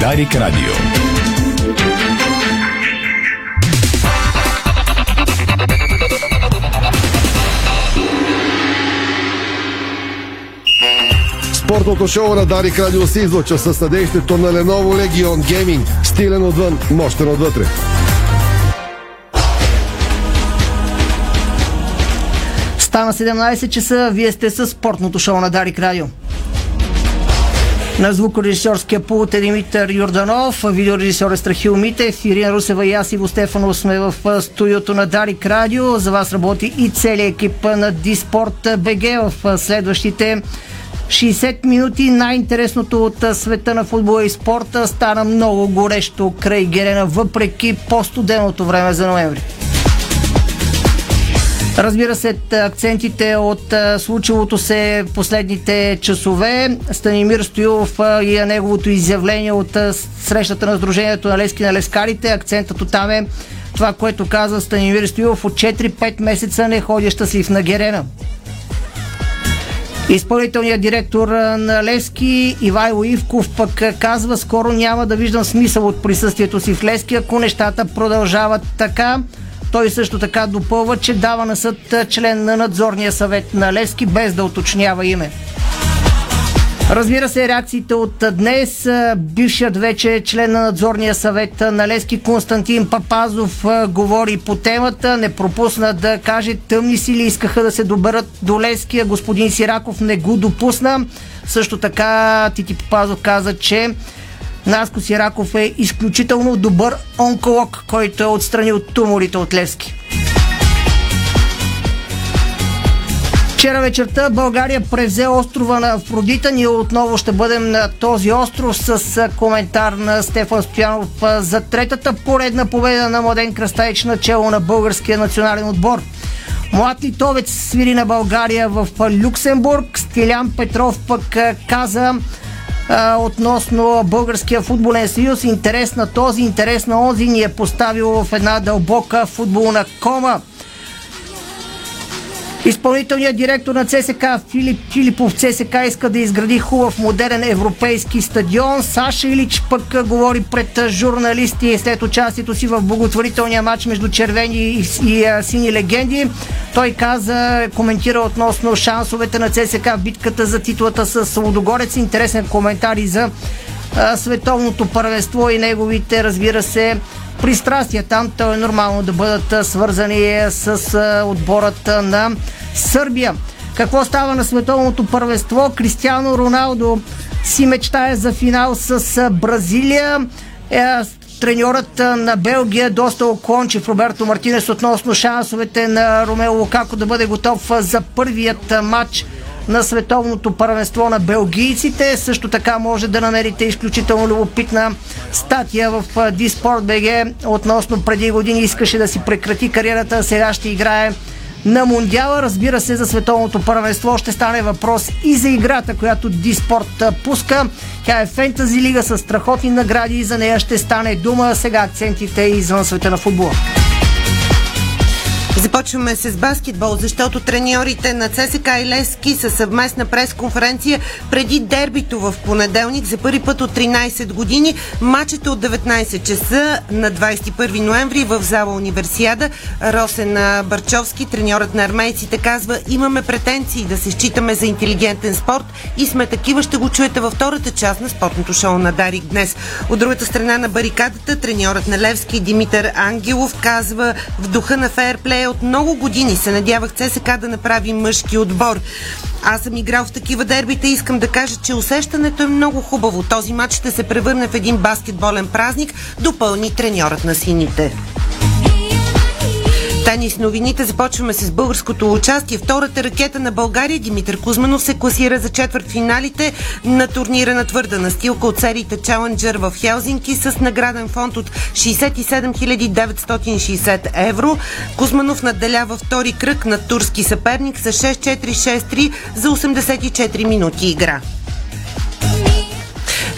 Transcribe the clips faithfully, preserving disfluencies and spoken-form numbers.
Дарик радио. Спортното шоу на Дарик радио се излъчва със съдействието на Lenovo Legion Gaming. Стилен отвън, мощен отвътре. Стана седемнадесет часа, вие сте със спортното шоу на Дарик радио. На звукорежисьорския пулт е Димитар Йорданов, видеорежисьор е Страхил Митев, Ирина Русева и аз, Иво Стефанов, сме в студиото на Дарик радио. За вас работи и целият екип на Диспорт точка би джи. В следващите шейсет минути най-интересното от света на футбола и спорта стана много горещо край Герена, въпреки по-студеното време за ноември. Разбира се, акцентите от случилото се последните часове. Станимир Стоилов и неговото изявление от срещата на Сдружението на лески на лескарите. Акцентът оттам е това, което каза Станимир Стоилов: от четири-пет месеца не ходя щастлив на Герена. Изпълнителният директор на Левски Ивайло Ивков пък казва: скоро няма да виждам смисъл от присъствието си в Левски, ако нещата продължават така. Той също така допълва, че дава на съд член на надзорния съвет на Левски, без да уточнява име. Разбира се, реакциите от днес. Бившият вече член на надзорния съвет на Левски Константин Папазов говори по темата. Не пропусна да каже: тъмни сили искаха да се доберат до Левски, а господин Сираков не го допусна. Също така Тити Папазов каза, че Наско Сираков е изключително добър онколог, който е отстранил туморите от Левски. Вчера вечерта България превзе острова на Афродита. Ние отново ще бъдем на този остров с коментар на Стефан Стоянов за третата поредна победа на Младен Кръстаич начело на българския национален отбор. Млад литовец свири на България в Люксембург. Стилян Петров пък каза относно Българския футболен съюз: интерес на този, интерес на онзи ни е поставил в една дълбока футболна кома. Изпълнителният директор на ЦСК Филип Филипов: ЦСК иска да изгради хубав модерен европейски стадион. Саша Илич пък говори пред журналисти след участието си в благотворителния матч между червени и сини легенди. Той каза, коментира относно шансовете на ЦСК в битката за титлата с Лудогорец. Интересен коментар и за световното първенство и неговите, разбира се, пристрастия там. То е нормално да бъдат свързани с отбората на Сърбия. Какво става на световното първенство? Кристиано Роналдо си мечтае за финал с Бразилия. Е, треньорът на Белгия доста уклончив Роберто Мартинес относно шансовете на Ромелу Лукаку да бъде готов за първият матч на световното първенство на белгийците. Също така може да намерите изключително любопитна статия в Disport.bg относно преди години искаше да си прекрати кариерата, сега ще играе на Мундиала. Разбира се, за световното първенство ще стане въпрос и за играта, която Disport пуска. Тя е фентази лига с страхотни награди и за нея ще стане дума. Сега акцентите извън света на футбола. Започваме с баскетбол, защото треньорите на ЦСКА и Левски са съвместна пресконференция преди дербито в понеделник за първи път от тринадесет години. Матчът е от деветнадесет часа на двадесет и първи ноември в зала Универсиада. Росен Барчовски, треньорът на армейците, казва: имаме претенции да се считаме за интелигентен спорт и сме такива. Ще го чуете във втората част на спортното шоу на Дарик днес. От другата страна на барикадата треньорът на Левски Димитар Ангелов казва: в духа на фейрплей от много години се надявах ЦСКА да направи мъжки отбор. Аз съм играл в такива дербите и искам да кажа, че усещането е много хубаво. Този матч ще се превърне в един баскетболен празник, допълни треньорът на сините. С новините започваме с българското участие. Втората ракета на България Димитар Кузманов се класира за четвъртфиналите на турнира на твърда настилка от серията Challenger в Хелзинки с награден фонд от шейсет и седем хиляди деветстотин и шейсет евро. Кузманов надделява втори кръг на турски съперник с шест четири шест три за осемдесет и четири минути игра.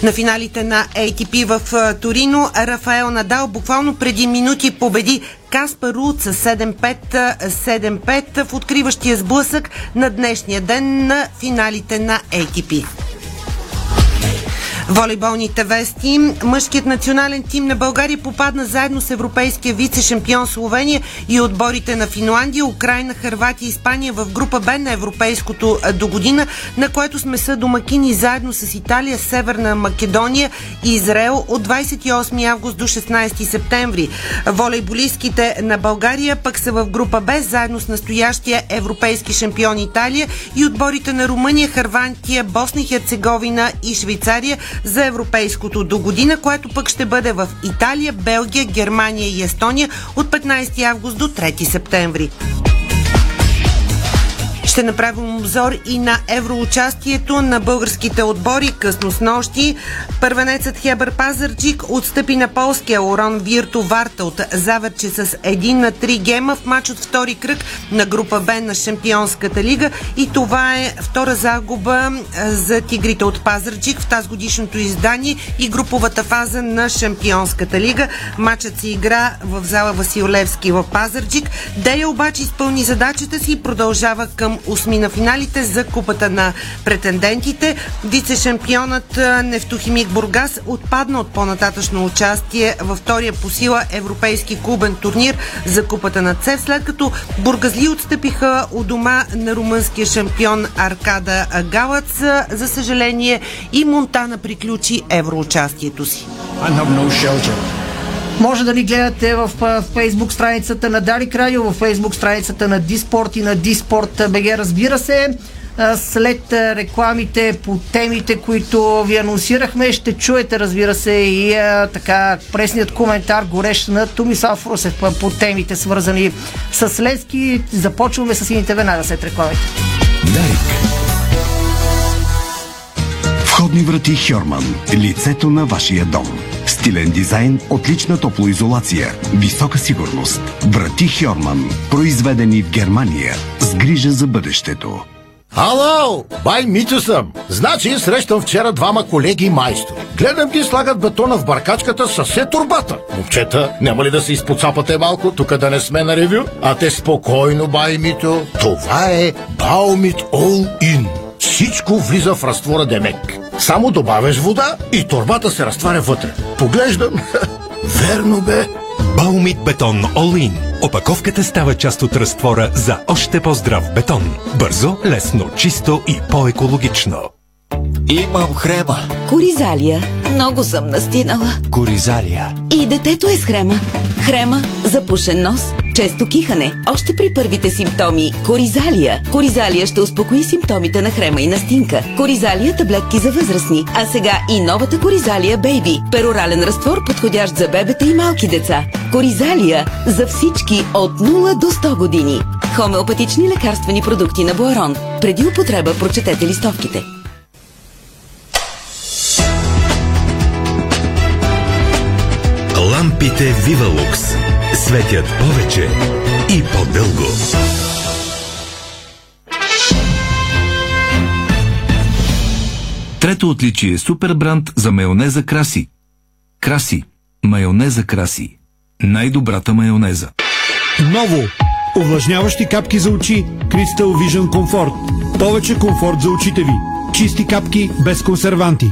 На финалите на Ей Ти Пи в Торино Рафаел Надал буквално преди минути победи Каспер Руд с седем пет, седем пет в откриващия сблъсък на днешния ден на финалите на Ей Ти Пи. волейболните вести. Мъжкият национален тим на България попадна заедно с европейския вице-шампион Словения и отборите на Финландия, Украйна, Хърватия и Испания в група Б на европейското догодина, на което сме съдомакини заедно с Италия, Северна Македония и Израел от двадесет и осми август до шестнадесети септември. Волейболистките на България пък са в група Б заедно с настоящия европейски шампион Италия и отборите на Румъния, Хърватия, Босна и Херцеговина и Швейцария за европейското догодина, което пък ще бъде в Италия, Белгия, Германия и Естония от петнадесети август до трети септември. Ще направим обзор и на евроучастието на българските отбори късно с нощи. Първенецът Хебър Пазарджик отстъпи на полския Орон Вирту Варта от Завърче с един на три гема в матч от втори кръг на група Б на Шампионската лига и това е втора загуба за тигрите от Пазарджик в тазгодишното издание и груповата фаза на Шампионската лига. Матчът се игра в зала Васил Левски в Пазарджик. Дея обаче изпълни задачата си и продължава към осми на финалите за купата на претендентите. Вице-шампионът Нефтохимик Бургас отпадна от по-нататъчно участие във втория по сила европейски клубен турнир за купата на ЦЕВ, след като бургазли отстъпиха у дома на румънския шампион Аркада Галац. За съжаление и Монтана приключи евроучастието си. Може да ни гледате в Facebook страницата на Дарик Радио, в Facebook страницата на Диспорт и на Диспорт точка би джи. Разбира се, след рекламите по темите, които ви анонсирахме, ще чуете, разбира се, и така пресният коментар горещ на Томислав Русев по темите, свързани с Левски. Започваме с сините веднага след рекламите. Дарик. Входни врати Хьорман. Лицето на вашия дом. Стилен дизайн, отлична топлоизолация, висока сигурност. Врати Хьорман, произведени в Германия, с грижа за бъдещето. Ало, бай Митю съм. Значи срещам вчера двама колеги майстори. Гледам ги слагат бетона в баркачката със се турбата. Момчета, няма ли да се изпоцапате малко, тук да не сме на ревю? А те спокойно, бай Митю. Това е Баумит All In. Всичко влиза в разтвора Демек. Само добавяш вода и торбата се разтваря вътре. Поглеждам. Верно бе. Баумит бетон All-in. Опаковката става част от разтвора за още по-здрав бетон. Бързо, лесно, чисто и по-екологично. Имам хрема. Коризалия. Много съм настинала. Коризалия. И детето е с хрема. Хрема, запушен нос, често кихане. Още при първите симптоми. Коризалия. Коризалия ще успокои симптомите на хрема и настинка. Коризалия таблетки за възрастни. А сега и новата Коризалия Бейби. Перорален разтвор, подходящ за бебета и малки деца. Коризалия. За всички от нула до сто години. Хомеопатични лекарствени продукти на Буарон. Преди употреба прочетете листовките. Лампите Вивалукс светят повече и по-дълго. Трето отличие – супер бранд за майонеза Краси. Краси. Майонеза Краси. Най-добрата майонеза. Ново! Увлажняващи капки за очи Crystal Vision Comfort. Повече комфорт за очите ви. Чисти капки без консерванти.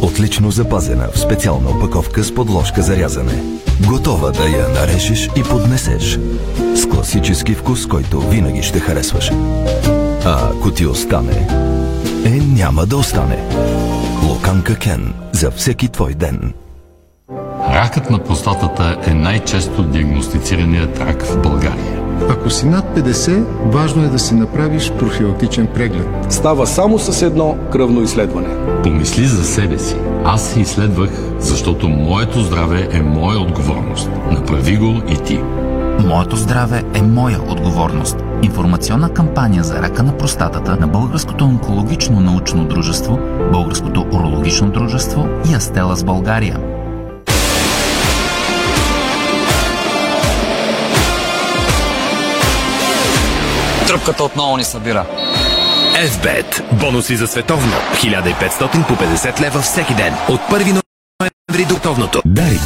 Отлично запазена в специална опаковка с подложка за рязане. Готова да я нарежеш и поднесеш. С класически вкус, който винаги ще харесваш. А ако ти остане, е няма да остане. Локанка Кен. За всеки твой ден. Ракът на простатата е най-често диагностицираният рак в България. Ако си над петдесет, важно е да си направиш профилактичен преглед. Става само с едно кръвно изследване. Помисли за себе си. Аз се изследвах, защото моето здраве е моя отговорност. Направи го и ти. Моето здраве е моя отговорност. Информационна кампания за рака на простатата на Българското онкологично научно дружество, Българското урологично дружество и Астела с България. Тръпката отново ни събира. F-Bet. Бонуси за световно. хиляда и петстотин по петдесет лева всеки ден. От първи ноември до световното. Дарик.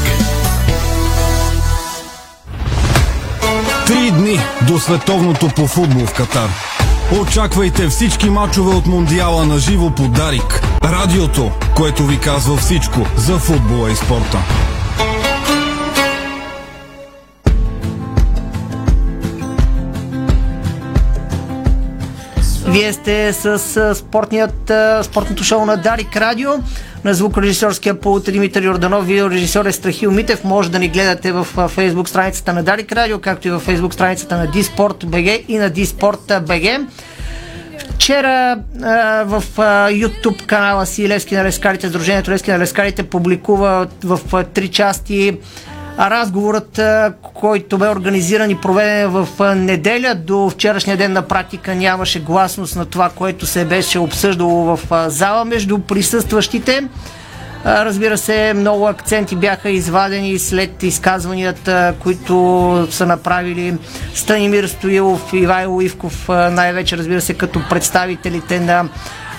Три дни до световното по футбол в Катар. Очаквайте всички мачове от Мондиала на живо по Дарик. Радиото, което ви казва всичко за футбола и спорта. Вие сте с спортният, спортното шоу на Дарик Радио. На звукорежисьорския пулт Димитър Йорданов, видеорежисьор е Страхил Митев. Може да ни гледате в фейсбук страницата на Дарик Радио, както и в фейсбук страницата на Disport.bg и на Disport.bg. Вчера а, в а, YouTube канала си Левски на Лескарите, Сдружението Левски на Лескарите публикува в а, три части разговорът, а, който бе организиран и проведен в а, неделя. До вчерашния ден на практика нямаше гласност на това, което се беше обсъждало в а, зала между присъстващите. А, разбира се, много акценти бяха извадени след изказванията, които са направили Станимир Стоилов и Ивайло Ивков, а, най-вече, разбира се, като представителите на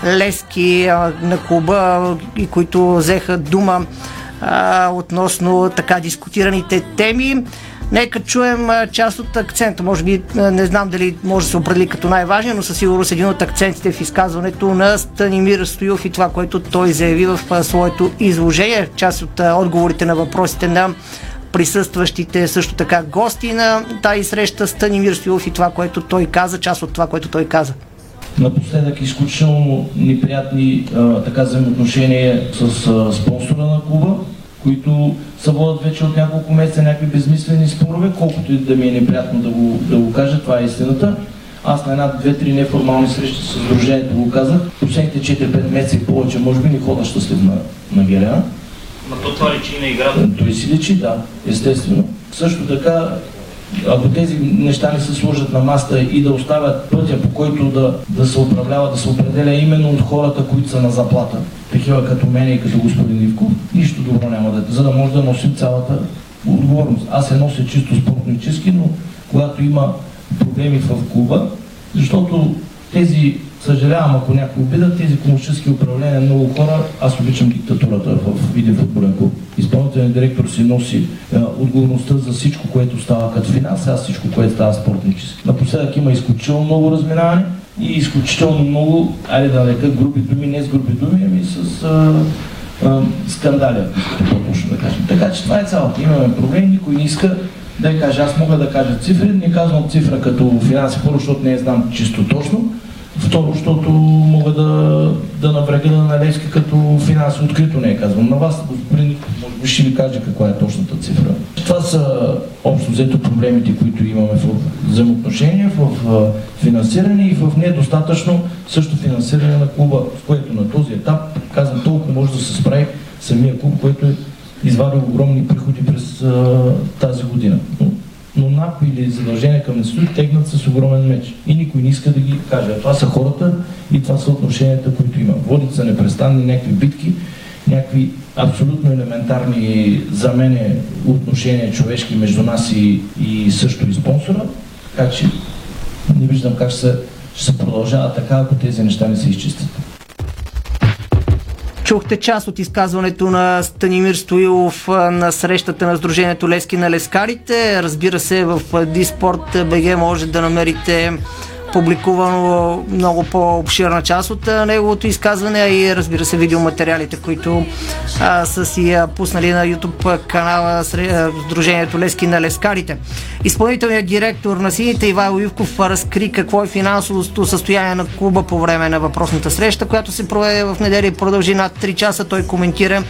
Левски, а, на клуба, и които взеха дума относно така дискутираните теми. Нека чуем част от акцента. Може би, не знам дали може да се определи като най-важен, но със сигурност един от акцентите в изказването на Станимир Стоилов и това, което той заяви в своето изложение. Част от отговорите на въпросите на присъстващите, също така гости на тази среща, Станимир Стоилов и това, което той каза, част от това, което той каза. Напоследък изключително неприятни а, така взаимоотношения с а, спонсора на клуба, които се водят вече от няколко месеца някакви безмислени спорове, колкото и да ми е неприятно да го, да го кажа, това е истината. Аз на една, две-три неформални срещи с сдружението го казах. Последните четири-пет месеца и повече, може би, не хода щастлив на, на Герена. Ма то това личи и на играта? Той си личи, да, естествено. Също така, ако тези неща не се сложат на масата и да оставят пътя, по който да, да се управлява, да се определя именно от хората, които са на заплата, такива като мен и като господин Ивков, нищо добро няма да е, за да може да носим цялата отговорност. Аз се нося чисто спортнически, но когато има проблеми в клуба, защото тези, съжалявам ако някой обидат, тези комунистически управления много хора, аз обичам диктатурата в Видин футболен клуб. Изпълнителният директор си носи е, отговорността за всичко, което става като финанс, а всичко, което става спортнически. Напоследък има изключително много разминаване и изключително много, айде да лека, груби думи, не с груби думи, ами с е, е, скандали, по-точно да кажем. Така че това е цялото. Имаме проблем, никой не иска да я кажа. Аз мога да кажа цифри, не казвам цифра като финанси, първо, защото не я знам чисто точно. Второ, защото мога да, да навреда на Левски като финанси, открито не е казвам. На вас, господин Ников, може би ще ви кажа каква е точната цифра. Това са общо взето проблемите, които имаме в взаимоотношения, в финансиране и в недостатъчно също финансиране на клуба, в което на този етап, казвам, толкова може да се справи самия клуб, който е извадил огромни приходи през а, тази година. Но НАП или задължения към институт тегнат с огромен меч. И никой не иска да ги каже. А това са хората и това са отношенията, които има. Водят са непрестанни някакви битки, някакви абсолютно елементарни за мене отношения човешки между нас и, и също и спонсора. Така че не виждам как ще се, ще се продължава така, ако тези неща не се изчистят. Чухте част от изказването на Станимир Стоилов на срещата на Сдружението Левски на Лескарите. Разбира се, в Диспорт точка би джи може да намерите публикувано много по-обширна част от неговото изказване и, разбира се, видеоматериалите, които а, са си а, пуснали на YouTube канала Сдружението Лески на лескарите. Изпълнителният директор на сините Ивайло Ивков разкри какво е финансовото състояние на клуба по време на въпросната среща, която се проведе в неделя и продължи над три часа. Той коментира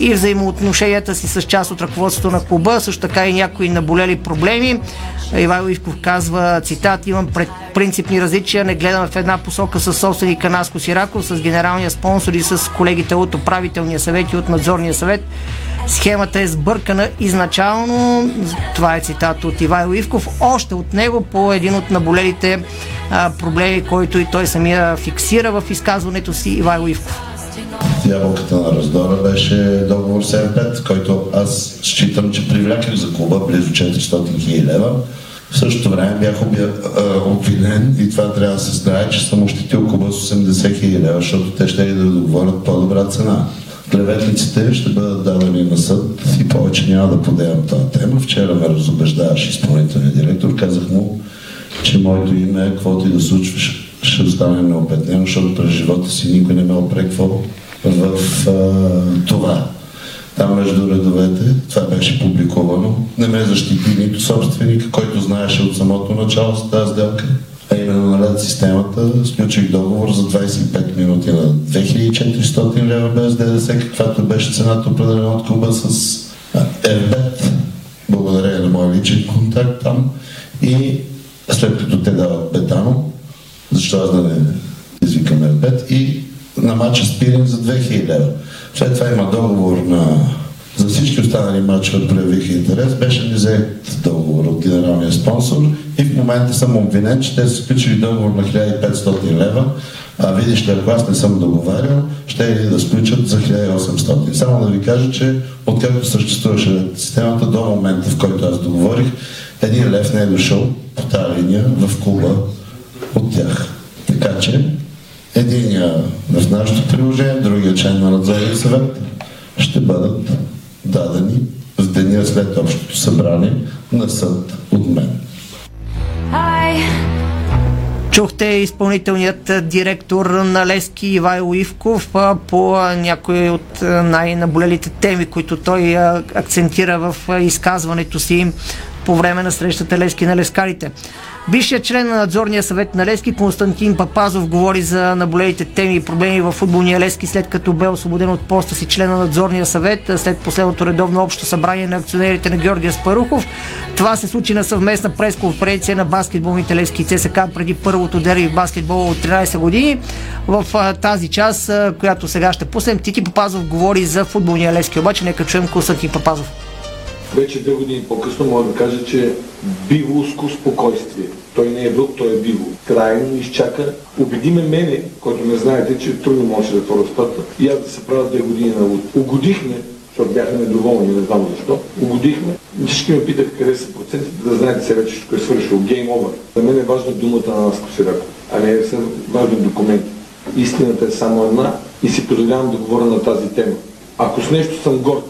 и взаимоотношенията си с част от ръководството на клуба, също така и някои наболели проблеми. Ивайло Ивков казва, цитат: "Имам пред принципни различия, не гледаме в една посока с собственика Наско Сираков, с генералния спонсор и с колегите от управителния съвет и от надзорния съвет. Схемата е сбъркана изначално." Това е цитат от Ивайло Ивков. Още от него по един от наболелите а, проблеми, който и той самия фиксира в изказването си Ивайло Ивков. Ябълката на раздора беше договор седем пет, който аз считам, че привляках за клуба близо четиристотин хиляди лева. В същото време бях обвинен, и това трябва да се знае, че съм ощетил клуба с осемдесет хиляди лева, защото те ще да договорят по-добра цена. Клеветниците ще бъдат дадени на съд и повече няма да подемам тази тема. Вчера ме разобеждаваше изпълнителния директор, казах му, че моето име е каквото и да случваше. Ще остане необеднено, защото през живота си никой не ме опреквал в а, това. Там между редовете, това беше публикувано. Не ме защити нито собственика, който знаеше от самото начало с тази сделка. А именно наред системата, сключих договор за двадесет и пет минути на две хиляди и четиристотин лева без ДДС, каквато беше цената определена от клуба с Ербет. Благодаря на моя личен контакт там. И след като те дават бетано, защо аз да не извикам Ербет, и на матча с Пирин за две хиляди лева. След това има договор на... За всички останали матчове проявих интерес, беше ми взет договор от генералния спонсор и в момента съм обвинен, че те са сключили договор на хиляда и петстотин лева, а видиш ли, ако аз не съм договарял, ще и да сключат за хиляда и осемстотин. Само да ви кажа, че откакто съществуваше системата до момента, в който аз договорих, един лев не е дошъл по тази линия в клуба от тях. Така че единия в нашото приложение, другия член на надзорния съвет ще бъдат дадени в деня след общото събрание на съд от мен. Чухте изпълнителният директор на Левски Ивайло Ивков по някои от най-наболелите теми, които той акцентира в изказването си по време на срещата Левски на лескарите. Бившият член на надзорния съвет на Левски Константин Папазов говори за наболелите теми и проблеми в футболния Левски, след като бе освободен от поста си член на надзорния съвет след последното редовно общо събрание на акционерите на Георгия Спарухов. Това се случи на съвместна пресконференция на баскетболните Левски и ЦСК преди първото дерби в баскетбола от тринадесет години. В тази част, която сега ще пуснем, Тити Папазов говори за футболния Левски. Обаче нека чуем Константин Папазов. Вече две години по-късно мога да кажа, че биволско спокойствие. Той не е бил, той е бивол. Крайно изчака. Убеди ме мене, който не знаете, че трудно може да това разпътва. И аз да се правя две години на луд. Угодихме, защото бяха недоволни, не знам защо. Угодихме. Всички ме питаха къде са процентите, да знаете се вече, че е свършил. Game over. За мен е важна думата на Наско Сираков, а не е важен документ. Истината е само една и си позволявам да говоря на тази тема. Ако с нещо съм горд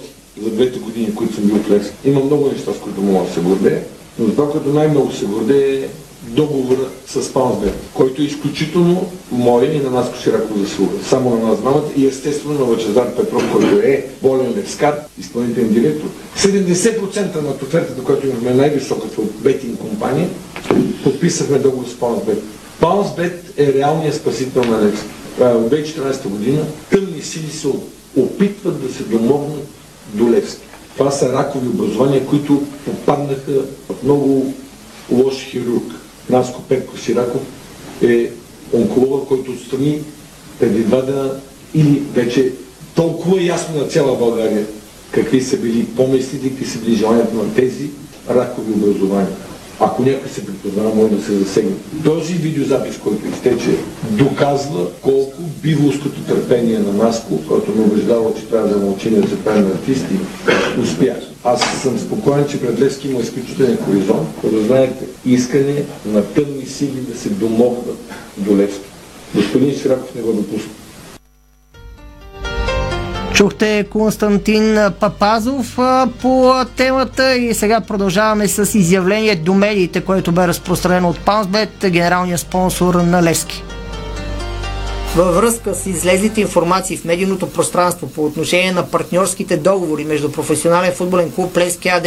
за двете години, които съм бил в Левски, има много неща, с които мога да се гордея, но това, което най-много се гордее, е договора с Palms Bet, който е изключително моя и на Наско Сираков заслуга. Само на нас двамата и естествено на Лъчезар Петров, който е болен левскар, изпълнителен директор. седемдесет процента на офертата, която имахме най-високата от бетинг компания, подписахме договор с Palms Bet. Palms Bet е реалният спасител на Левски. В две хиляди и четиринадесета година тъмни сили се опитват да се домогнат до Левски. Това са ракови образования, които попаднаха от много лош хирург. Наско Петко Сираков е онколога, който отстрани преди два дена или вече толкова ясно на цяла България какви са били помислите, какви са били желанията на тези ракови образования. Ако някой се припознава, може да се засегне. Този видеозапис, който изтече, доказва колко биволското търпение на Наско, който ме убеждава, че трябва да мълчи и да се прави на артисти, успя. Аз съм спокоен, че пред Левски има изключителен хоризонт, като знаете, искане на тъмни сили да се домогнат до Левски. Господин Сираков не го допусна. Чухте Константин Папазов по темата и сега продължаваме с изявление до медиите, което бе разпространено от Palms Bet, генералният спонсор на Левски. Във връзка с излезлите информации в медийното пространство по отношение на партньорските договори между професионален футболен клуб Левски АД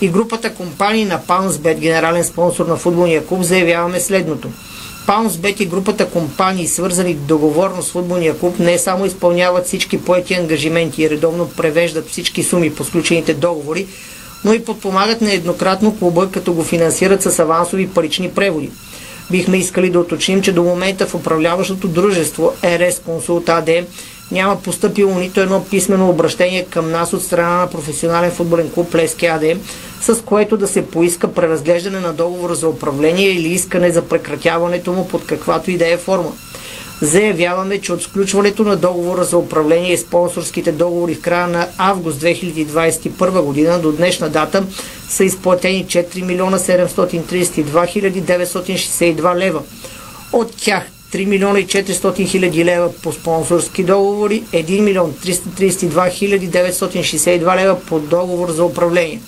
и групата компании на Palms Bet, генерален спонсор на футболния клуб, заявяваме следното. Palms Bet и групата компании, свързани договорно с футболния клуб, не само изпълняват всички поети ангажименти и редовно превеждат всички суми по сключените договори, но и подпомагат нееднократно клуба, като го финансират с авансови парични преводи. Бихме искали да уточним, че до момента в управляващото дружество РС Консулт АД няма постъпило нито едно писмено обращение към нас от страна на професионален футболен клуб Левски АД, с което да се поиска преразглеждане на договора за управление или искане за прекратяването му под каквато и да е форма. Заявяваме, че от сключването на договора за управление и спонсорските договори в края на август две хиляди двадесет и първа година до днешна дата са изплатени четири милиона седемстотин тридесет и два хиляди деветстотин шестдесет и два лева. От тях три милиона и четиристотин хиляди лева по спонсорски договори, един милион триста тридесет и два хиляди деветстотин шестдесет и два лева по договор за управление.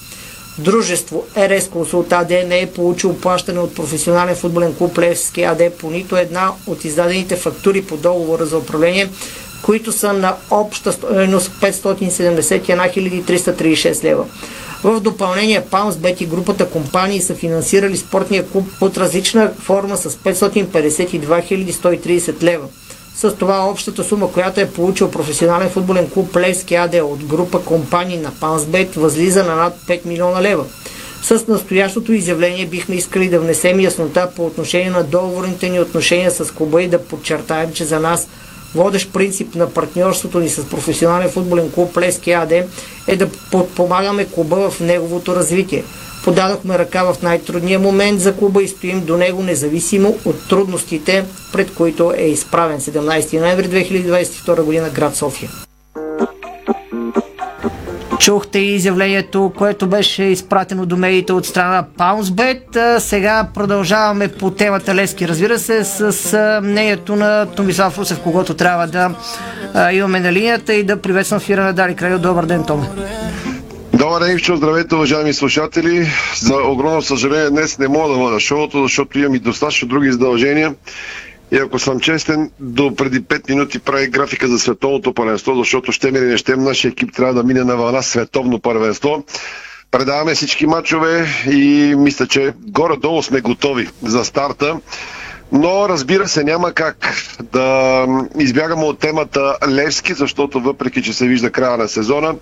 Дружество РС Консулт АД не е получило плащане от професионален футболен клуб Левски АД по нито една от издадените фактури по договора за управление, които са на обща стойност петстотин седемдесет и една хиляди триста тридесет и шест лева. В допълнение, Palms Bet и групата компании са финансирали спортния клуб под различна форма с петстотин петдесет и два хиляди сто и тридесет лева. С това общата сума, която е получил професионален футболен клуб Левски АД от група компании на Palms Bet, възлиза на над пет милиона лева. С настоящото изявление бихме искали да внесем яснота по отношение на договорните ни отношения с клуба и да подчертаем, че за нас водещ принцип на партньорството ни с професионален футболен клуб Левски АД е да подпомагаме клуба в неговото развитие. Подадохме ръка в най-трудния момент за клуба и стоим до него независимо от трудностите, пред които е изправен. седемнадесети ноември две хиляди двадесет и втора година, град София. Чухте изявлението, което беше изпратено до медиите от страна Palms Bet. Сега продължаваме по темата Левски, разбира се, с мнението на Томислав Русев, когото трябва да имаме на линията и да приветствам в ефира на Дарик Радио. Добър ден, Томе. Добър ден, Ивчо. Здравейте, уважаеми слушатели. За огромно съжаление днес не мога да водя шоуто, защото имам и достатъчно други задължения. И ако съм честен, до преди пет минути правих графика за световното първенство, защото ще ми или не ще, нашия екип трябва да мине на вълна световно първенство. Предаваме всички матчове и мисля, че горе-долу сме готови за старта. Но разбира се, няма как да избягаме от темата Левски, защото въпреки, че се вижда края на сезона,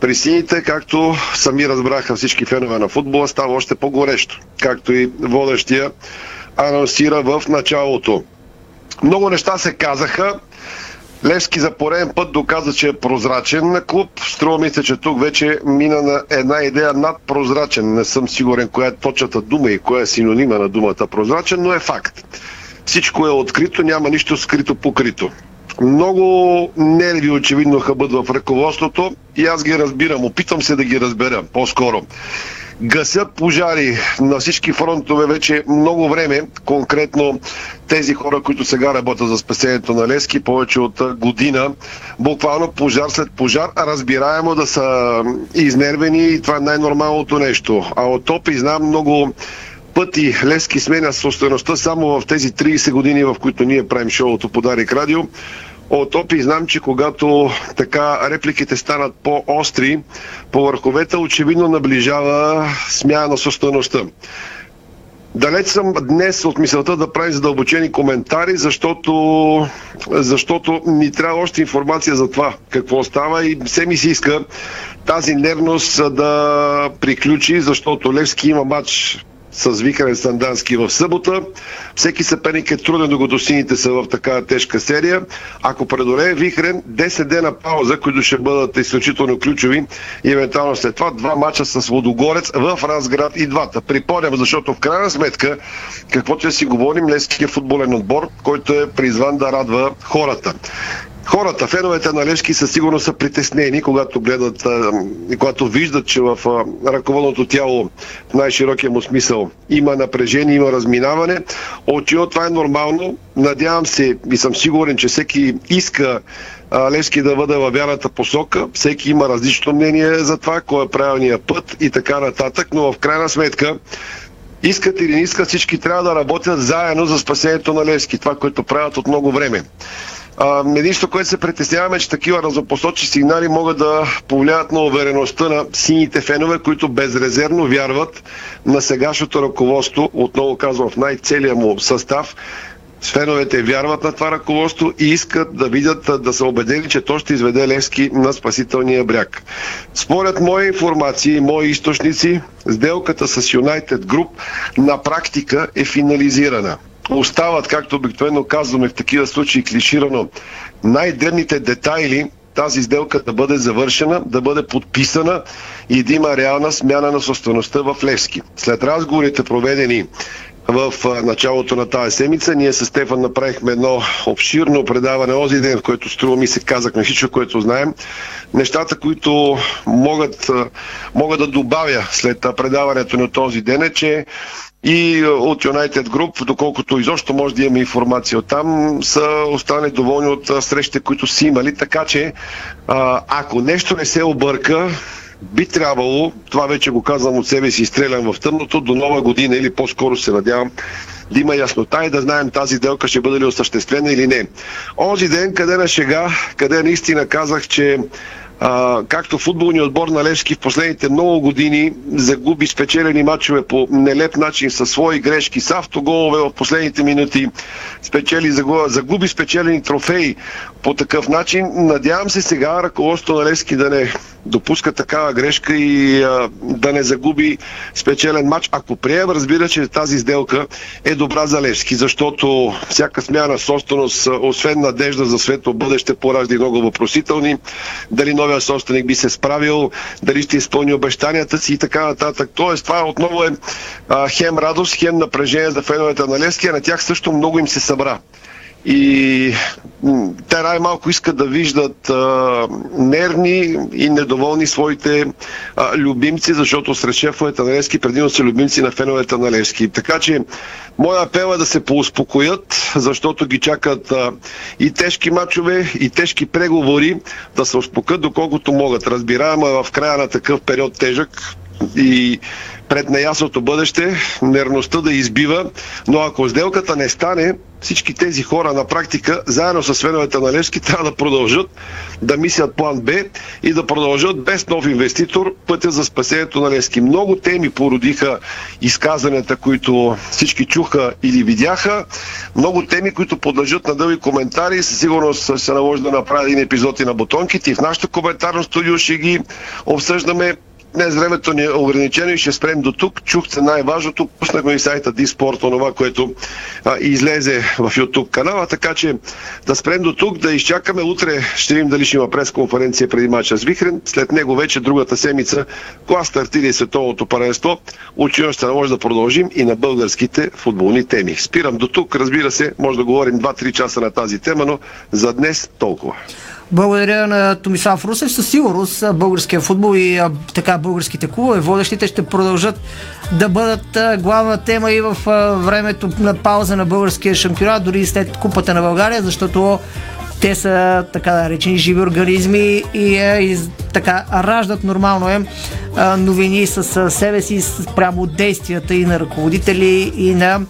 при сините, както сами разбраха всички фенове на футбола, става още по-горещо, както и водещия анонсира в началото. Много неща се казаха. Левски за пореден път доказа, че е прозрачен клуб. Струва ми се, че тук вече мина на една идея над прозрачен. Не съм сигурен коя е точната дума и коя е синонима на думата прозрачен, но е факт. Всичко е открито, няма нищо скрито покрито. Много нерви очевидно хъбат в ръководството и аз ги разбирам. Опитвам се да ги разбера по-скоро. Гасят пожари на всички фронтове вече много време, конкретно тези хора, които сега работят за спасението на Левски, повече от година, буквално пожар след пожар, разбираемо да са изнервени и това е най-нормалното нещо. А от то признавам, много пъти Левски сменя собствеността само в тези тридесет години, в които ние правим шоуто по Дарик Радио. От опит знам, че когато така репликите станат по-остри по върховете, очевидно наближава смяна на собствеността. Далеч съм днес от мисълта да правим задълбочени коментари, защото, защото ни трябва още информация за това какво става и все ми се иска тази нервност да приключи, защото Левски има матч с Викрен Сандански в събота. Всеки съперник е труден, докато сините са в такава тежка серия. Ако преодолее Вихрен, десет дена пауза, които ще бъдат изключително ключови и евентуално след това два мача с Лудогорец в Разград и двата. Припомням, защото в крайна сметка, каквото си говорим, Левски е футболен отбор, който е призван да радва хората. Хората, феновете на Левски със сигурност са притеснени, когато гледат и когато виждат, че в ръководното тяло в най-широкия му смисъл има напрежение, има разминаване. Очевидно това е нормално. Надявам се и съм сигурен, че всеки иска Левски да бъде във вярната посока. Всеки има различно мнение за това, кой е правилният път и така нататък, но в крайна сметка искат или не искат, всички трябва да работят заедно за спасението на Левски, това, което правят от много време. Единството, което се притесняваме, че такива разнопосочни сигнали могат да повлияят на увереността на сините фенове, които безрезервно вярват на сегашното ръководство, отново казвам, в най-целия му състав. Феновете вярват на това ръководство и искат да видят, да са убедени, че то ще изведе Левски на спасителния бряг. Според мои информации и мои източници, сделката с United Group на практика е финализирана. Остават, както обикновено казваме в такива случаи клиширано, най-дребните детайли тази сделка да бъде завършена, да бъде подписана и да има реална смяна на собствеността в Левски. След разговорите, проведени в началото на тази седмица, ние с Стефан направихме едно обширно предаване онзи ден, в което струва ми се казахме всичко, което знаем. Нещата, които могат, могат да добавя след предаването на този ден е, че и от United Group, доколкото изобщо може да имаме информация от там, са останали доволни от срещите, които са имали. Така че, ако нещо не се обърка, би трябвало, това вече го казвам от себе си, изстрелям в тъмното, до нова година или по-скоро се надявам да има яснота и да знаем тази делка ще бъде ли осъществена или не. Онзи ден, къде на шега, къде наистина казах, че а, както футболният отбор на Левски в последните много години загуби спечелени мачове по нелеп начин със свои грешки, с автоголове в последните минути, спечели, загуби спечелени трофеи по такъв начин. Надявам се сега ръководството на Левски да не допуска такава грешка и а, да не загуби спечелен матч. Ако прием, разбира, че тази сделка е добра за Левски, защото всяка смяна собственост, освен надежда за светло бъдеще, поражда и много въпросителни. Дали новия собственик би се справил, дали ще изпълни обещанията си и така нататък. Тоест, това отново е а, хем радост, хем напрежение за феновете на Левски, а на тях също много им се събра. И те най-малко искат да виждат а, нервни и недоволни своите а, любимци, защото сред шефовете на Левски предимно са любимци на феновете на Левски. Така че моя апел е да се поуспокоят, защото ги чакат а, и тежки мачове, и тежки преговори, да се успокоят доколкото могат. Разбираемо е в края на такъв период тежък и пред неясното бъдеще нервността да избива, но ако сделката не стане, всички тези хора на практика, заедно с феновете на Левски, трябва да продължат да мислят план Б и да продължат без нов инвеститор пътя за спасението на Левски. Много теми породиха изказванията, които всички чуха или видяха. Много теми, които подлежат на дълги коментари. Със сигурност се наложи да направя един епизод и на бутонките. И в нашото коментарно студио ще ги обсъждаме. Днес времето ни е ограничено и ще спрем до тук. Чухте най-важното. Пуснахме и сайта Диспорт, онова, което а, излезе в YouTube канала. Така че да спрем до тук, да изчакаме. Утре ще видим дали ще има пресконференция преди мача с Вихрен. След него вече другата седмица, кога стартира световното първенство, очевидно ще може да продължим и на българските футболни теми. Спирам до тук. Разбира се, може да говорим два-три часа на тази тема, но за днес толкова. Благодаря на Томислав Русев. Със сигурност българския футбол и а, така българските клубове, водещите, ще продължат да бъдат а, главна тема и в а, времето на пауза на българския шампионат, дори и след Купата на България, защото те са така наречени живи организми и, а, и така раждат нормално е а, новини с а, себе си, с, прямо от действията и на ръководители и на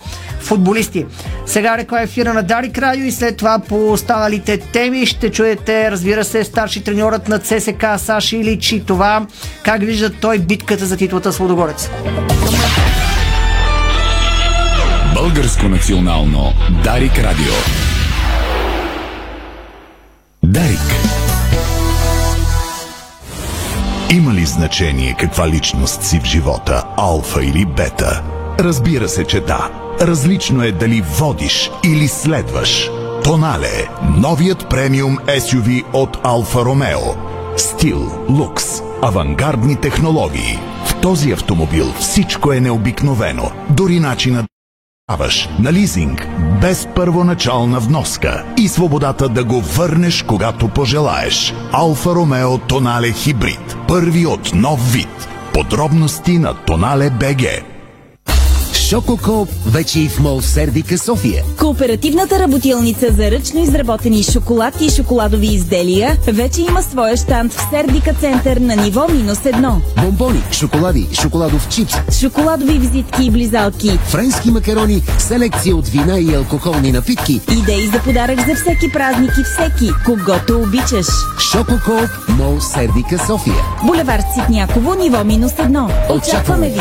футболисти. Сега рекла ефира на Дарик Радио и след това по останалите теми ще чуете, разбира се, старши треньорът на ЦСКА Саша Илич и това как вижда той битката за титлата с Лудогорец. Българско национално Дарик Радио. Дарик. Има ли значение каква личност си в живота, алфа или бета? Разбира се, че да. Различно е дали водиш или следваш. Тонале, новият премиум ес ю ви от Алфа Ромео. Стил, лукс, авангардни технологии. В този автомобил всичко е необикновено. Дори начина да даваш на лизинг, без първоначална вноска. И свободата да го върнеш, когато пожелаеш. Алфа Ромео Тонале Хибрид. Първи от нов вид. Подробности на Тонале точка бе же. Шококоп вече и в Мол Сердика София. Кооперативната работилница за ръчно изработени шоколад и шоколадови изделия вече има своя щанд в Сердика Център на ниво минус едно. Бомбони, шоколади, шоколадов чипс, шоколадови визитки и близалки, френски макарони, селекция от вина и алкохолни напитки. Идеи за подарък за всеки празник и всеки, когото обичаш. Шококоп Мол Сердика София. Булевард Ситняково, ниво минус едно. Очакваме ви!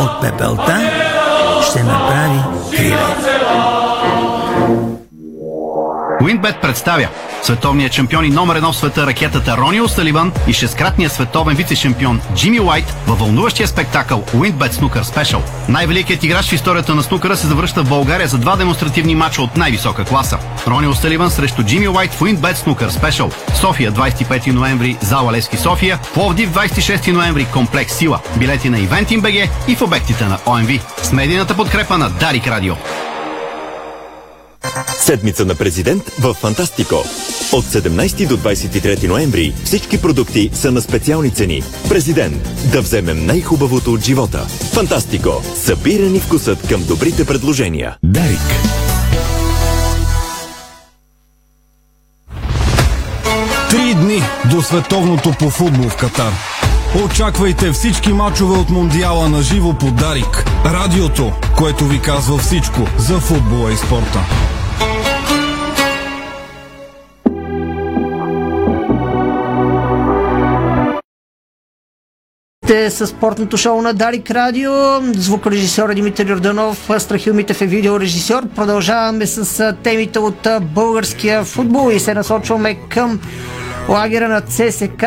От пепелта ще направи криле. Winbet представя световният шампион и номер едно в света ракетата Рони О'Саливан и шесткратният световен вице-шампион Джими Уайт във вълнуващия спектакъл Winbet Snooker Special. Най-великият играч в историята на снукъра се завръща в България за два демонстративни мача от най-висока класа. Рони О'Саливан срещу Джими Уайт в Winbet Snooker Special. София, двадесет и пети ноември, зала Левски София, Пловдив, двадесет и шести ноември, комплекс Сила. Билети на Eventim.bg и в обектите на О М В. С медийната подкрепа на Дарик Радио. Седмица на президент в Фантастико. От седемнадесети до двадесет и трети ноември всички продукти са на специални цени. Президент. Да вземем най-хубавото от живота. Фантастико. Събира ни вкусът към добрите предложения. Дарик. Три дни до световното по футбол в Катар. Очаквайте всички мачове от Мондиала на живо по Дарик. Радиото, което ви казва всичко за футбола и спорта. Със спортното шоу на Дарик Радио. Звукорежисьор Димитар Йорданов, Страхил Митев е видеорежисьор. Продължаваме с темите от българския футбол и се насочваме към лагера на ЦСК.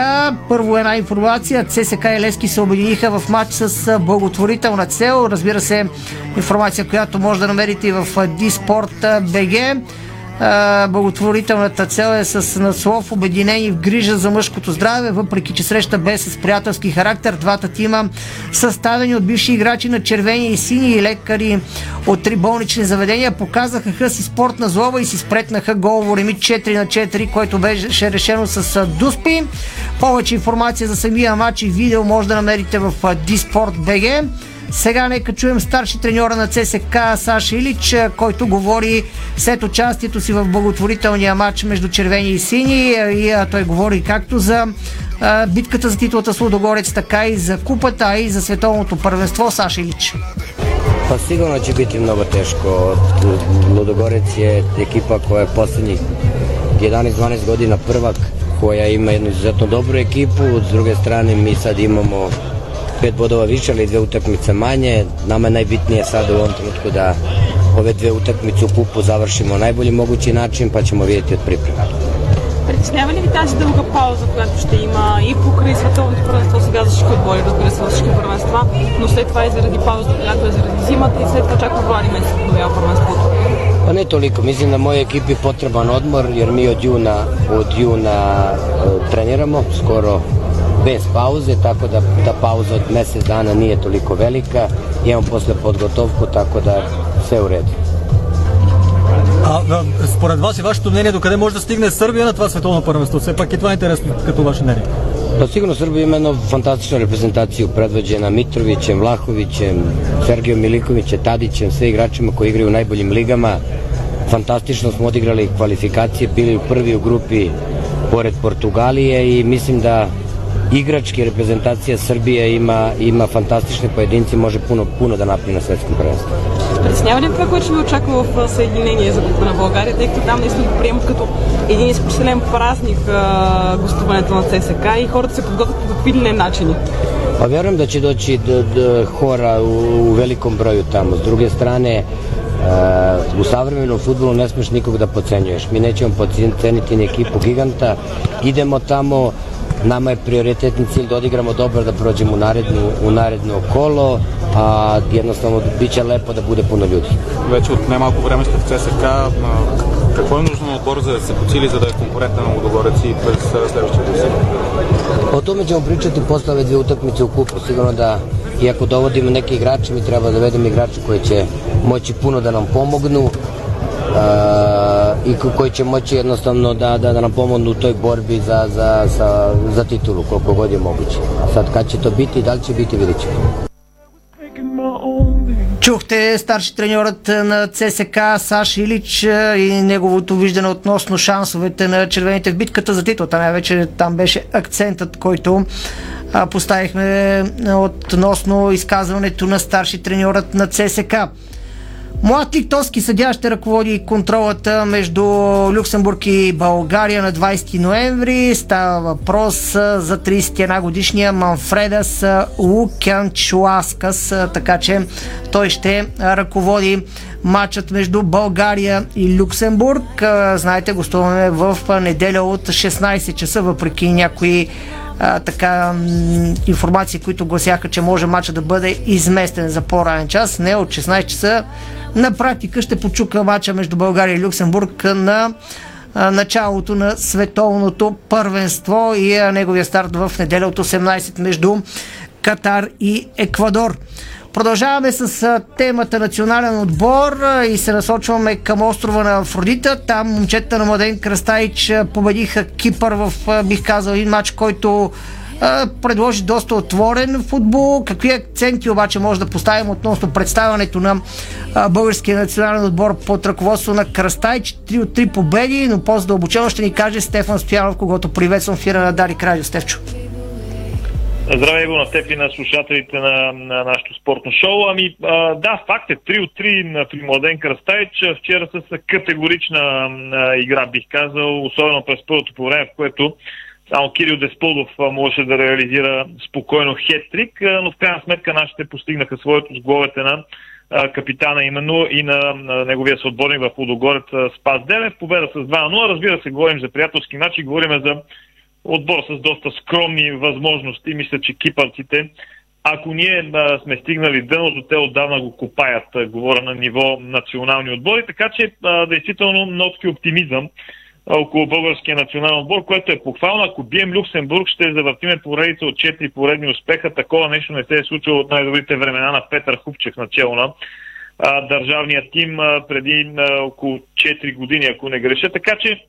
Първо една информация. ЦСК и Левски се обединиха в матч с благотворителна цел. Разбира се, информация, която може да намерите и в Диспорт точка би джи. Благотворителната цел е с надслов "Обединени в грижа за мъжкото здраве", въпреки че среща бе с приятелски характер. Двата тима, съставени от бивши играчи на червени и сини и лекари от три болнични заведения, показаха си спортна злоба и си спретнаха голово реми четири на четири, което беше решено с дуспи. Повече информация за самия матч и видео може да намерите в Disport.bg. Сега нека чуем старши треньора на ЦСК Саша Илич, който говори след участието си в благотворителния матч между червени и сини. И той говори както за битката за титлата с Лудогорец, така и за купата, а и за световното първенство. Саша Илич. Pa sigurno će biti mnogo teško. Ludogorec je ekipa koja je posljednjih jedanaest dvanaest godina prvak, koja ima jednu izuzetno dobru ekipu. S druge strane mi sad imamo pet bodova više, ali dve utakmice manje. Nama je najbitnije sad u ovom trenutku da ove dve utakmice u kupu završimo na najbolji mogući način, pa ćemo vidjeti od priprema. Притеснява ли ви тази дълга пауза, която ще има и покрай световното първенство, сега за всички отбори, разбира се, за всички първенства, но след това и заради паузата, която е заради зимата и след това чак февруари месец подновява първенството? Pa ne toliko, mislim da moje ekipi potreban odmor, jer mi od juna, od juna treniramo, skoro bez pauze, tako da ta pauza od mjesec dana nije toliko velika. Imam posle podgotovku, tako da sve u redu. А, а според вас и вашето мнение, докъде може да стигне Сърбия на това световно първенство? Все пак и това е интересно като ваше мнение. Pa sigurno Srbija ima jednu fantastičnu reprezentaciju predvođena Mitrovićem, Vlahovićem, Sergijom Milikovićem, Tadićem, sve igračima koji igraju u najboljim ligama. Fantastično smo odigrali kvalifikacije, bili prvi u grupi pored Portugalije i mislim da igrački reprezentacija Srbije ima, ima fantastične pojedinci, može puno, puno da napri na svetskom prvenstvu. няма ли това, което ще ви очаква в съединение за Купа на България, тъй като там наистина го приемат като един изключителен празник гостуването на ЦСКА и хората се подготвят по какви ли начини? Pa vjerujem da će doći do, do hora u, u velikom broju tamo. S druge strane, uh, u savremenom fudbalu ne smiješ nikog da podcenjuješ. Mi nećemo podceniti ni ekipu giganta. Idemo tamo, nama je prioritetni cilj da odigramo dobro, da prođemo u narednu, u naredno kolo, a jednostavno bit će lepo da bude puno ljudi. Već od nemalko vreme ste в ЦСКА. Какво е нужно на отбор за да се подсили, за да е конкурентен на Лудогорец и през следващите години? O tome ćemo pričati posle ove dvije utakmice u kupu. Sigurno da, iako dovodimo neke igrače, mi treba da dovedemo igrače koji će moći puno da nam pomognu i koji će moći jednostavno da, da, da nam pomognu u toj borbi za, za, za, za titulu, koliko god je moguće. A sad kad će to biti, da li će biti, vidjet ćemo. Чухте старши треньорът на ЦСКА Саш Илич и неговото виждане относно шансовете на червените в битката за титлата. Най-вече там беше акцентът, който поставихме относно изказването на старши треньорът на ЦСКА. Млад литовски съдия ще ръководи контролата между Люксембург и България на двайсети ноември. Става въпрос за трийсет и една годишния Манфредас Лукянчуаскас, така че той ще ръководи матчът между България и Люксембург. Знаете, гостуваме в неделя от шестнайсет часа, въпреки някои А, така, информации, които гласяха, че може матча да бъде изместен за по-ранен час. Не, от шестнайсет часа на практика ще почука матча между България и Люксембург на а, началото на световното първенство и а, неговия старт в неделя от осемнайсет между Катар и Еквадор. Продължаваме с темата национален отбор и се насочваме към острова на Афродита. Там момчета на Младен Кръстаич победиха Кипър в, бих казал, един матч, който а, предложи доста отворен футбол. Какви акценти обаче може да поставим относно представянето на а, българския национален отбор под ръководство на Кръстаич? Три от три победи, но по-задълбочено ще ни каже Стефан Стоянов, когато приветствам в ефира на Дарик Радио. Стефчо. Здравей го на теб и на слушателите на, на нашето спортно шоу. Ами а, да, факт е, три от три при Младен Кръстаич. Вчера с категорична а, игра, бих казал, особено през първото по време, в което само Кирил Десподов можеше да реализира спокойно хет-трик, а, но в крайна сметка нашите постигнаха своето с головете на а, капитана именно и на, на неговия съотборник в Лудогорец Спас Девев. Победа с два на нула. Разбира се, говорим за приятелски матч и говорим за отбор с доста скромни възможности. Мисля, че кипърците, ако ние а, сме стигнали дъното, те отдавна го копаят, а, говоря на ниво национални отбори, така че а, действително нотки оптимизъм а, около българския национален отбор, което е похвално. Ако бием Люксембург, ще завъртиме поредица от четири поредни успеха. Такова нещо не се е случило от най-добрите времена на Петър Хупчев, начало на а, държавния тим а, преди а, около четири години, ако не греша. Така че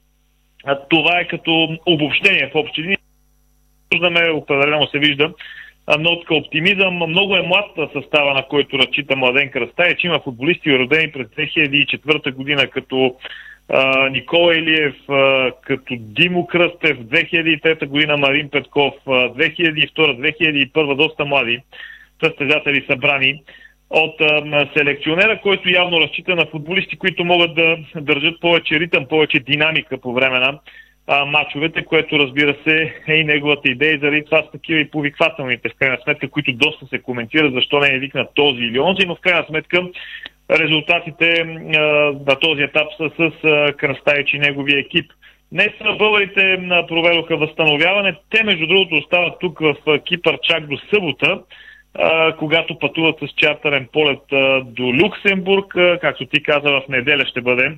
това е като обобщение в общи линии. Определено се вижда нотка оптимизъм. Много е млад състава, на който разчита Младен Кръстаич. Има футболисти, родени през две хиляди и четвърта година, като а, Никола Илиев, а, като Димо Кръстев, две хиляди и трета година Марин Петков, а, две хиляди и втора, две хиляди и първа, доста млади състезатели събрани от селекционера, който явно разчита на футболисти, които могат да държат повече ритъм, повече динамика по време на а, матчовете, което, разбира се, е и неговата идея. Заради това са такива и повиквателните, в крайна сметка, които доста се коментират, защо не е викна този или онзи, но в крайна сметка резултатите а, на този етап са с а, Кръстаич и неговия екип. Днес българите проведоха възстановяване. Те, между другото, остават тук в Кипър чак до събота, когато пътуват с чартърен полет до Люксембург. Както ти каза, в неделя ще бъде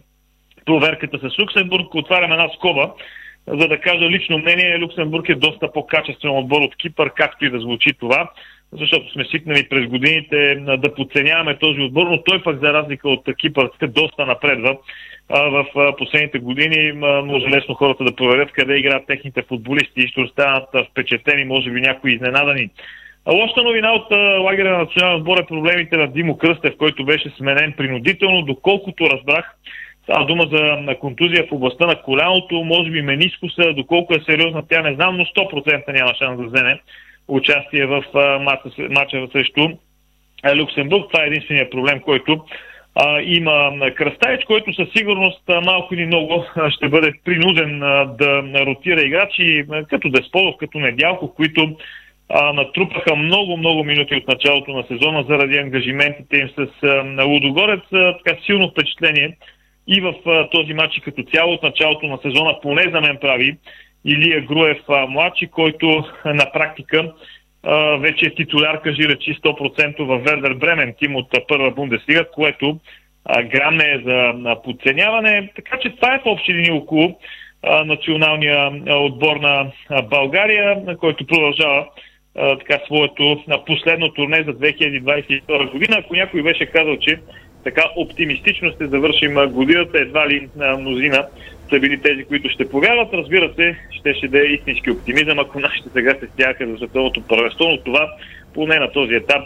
проверката с Люксембург. Отварям една скоба, за да кажа лично мнение. Люксембург е доста по-качествен отбор от Кипър, както и да звучи това, защото сме свикнали през годините да подценяваме този отбор, но той пък, за разлика от кипърците, доста напредва в последните години. Може лесно хората да проверят къде играят техните футболисти и ще останат впечатлени, може би някои изненадани. Лоша новина от лагеря на националния отбор е проблемите на Димо Кръстев, който беше сменен принудително. Доколкото разбрах, става дума за контузия в областта на коляното, може би менискуса, доколко е сериозна тя не знам, но сто процента няма шанс да вземе участие в матча срещу Люксембург. Това е единственият проблем, който а, има Кръстаич, който със сигурност малко или много ще бъде принуден а, да ротира играчи като Десподов, като Недялков, които а, натрупаха много-много минути от началото на сезона заради ангажиментите им с а, Лудогорец. А, така силно впечатление и в а, този матч и като цяло от началото на сезона, поне за мен прави Илия Груев а, младши, който а, на практика а, вече е титуляр, кажи речи сто процента във Вердер Бремен, тим от а, първа Бундеслига, което а, грам не е за а, подценяване. Така че това е в общи линии около а, националния а, отбор на а, България, а, който продължава а, така своето а, последно турне за две хиляди двадесет и втора година. Ако някой беше казал, че така оптимистично ще завършим годината, едва ли а, мнозина са били тези, които ще повярват. Разбира се, ще ще да е истински оптимизъм, ако нашите сега се стягаха за световното първенство, но това поне на този етап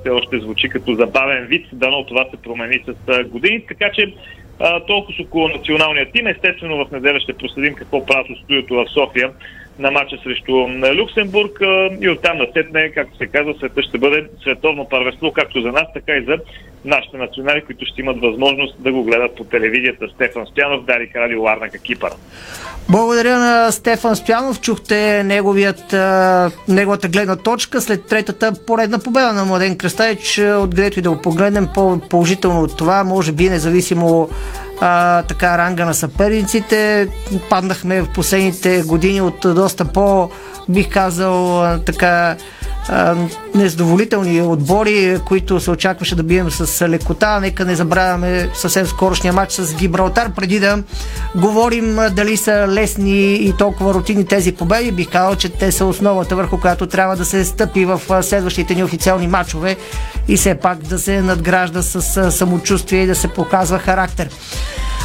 все още звучи като забавен вид, дано това се промени с години. Така че а, толкова с около националния тим. Естествено в неделя ще проследим какво правят от студиото в София на матча срещу Люксембург а, и оттам насетне, както се казва, света ще бъде световно първенство, както за нас, така и за нашите национали, които ще имат възможност да го гледат по телевизията. Стефан Стоянов, Дарик, Радио Ларнака, Кипър. Благодаря на Стефан Стоянов. Чухте неговият, неговата гледна точка след третата поредна победа на Младен Кръстаич. Откъдето и да го погледнем, по-положително от това, може би независимо а, така ранга на съперниците, паднахме в последните години от доста по, бих казал, така незадоволителни отбори, които се очакваше да бием с лекота. Нека не забравяме съвсем скорошния матч с Гибралтар, преди да говорим дали са лесни и толкова рутинни тези победи. Бих казал, че те са основата, върху която трябва да се стъпи в следващите ни официални матчове и все пак да се надгражда с самочувствие и да се показва характер.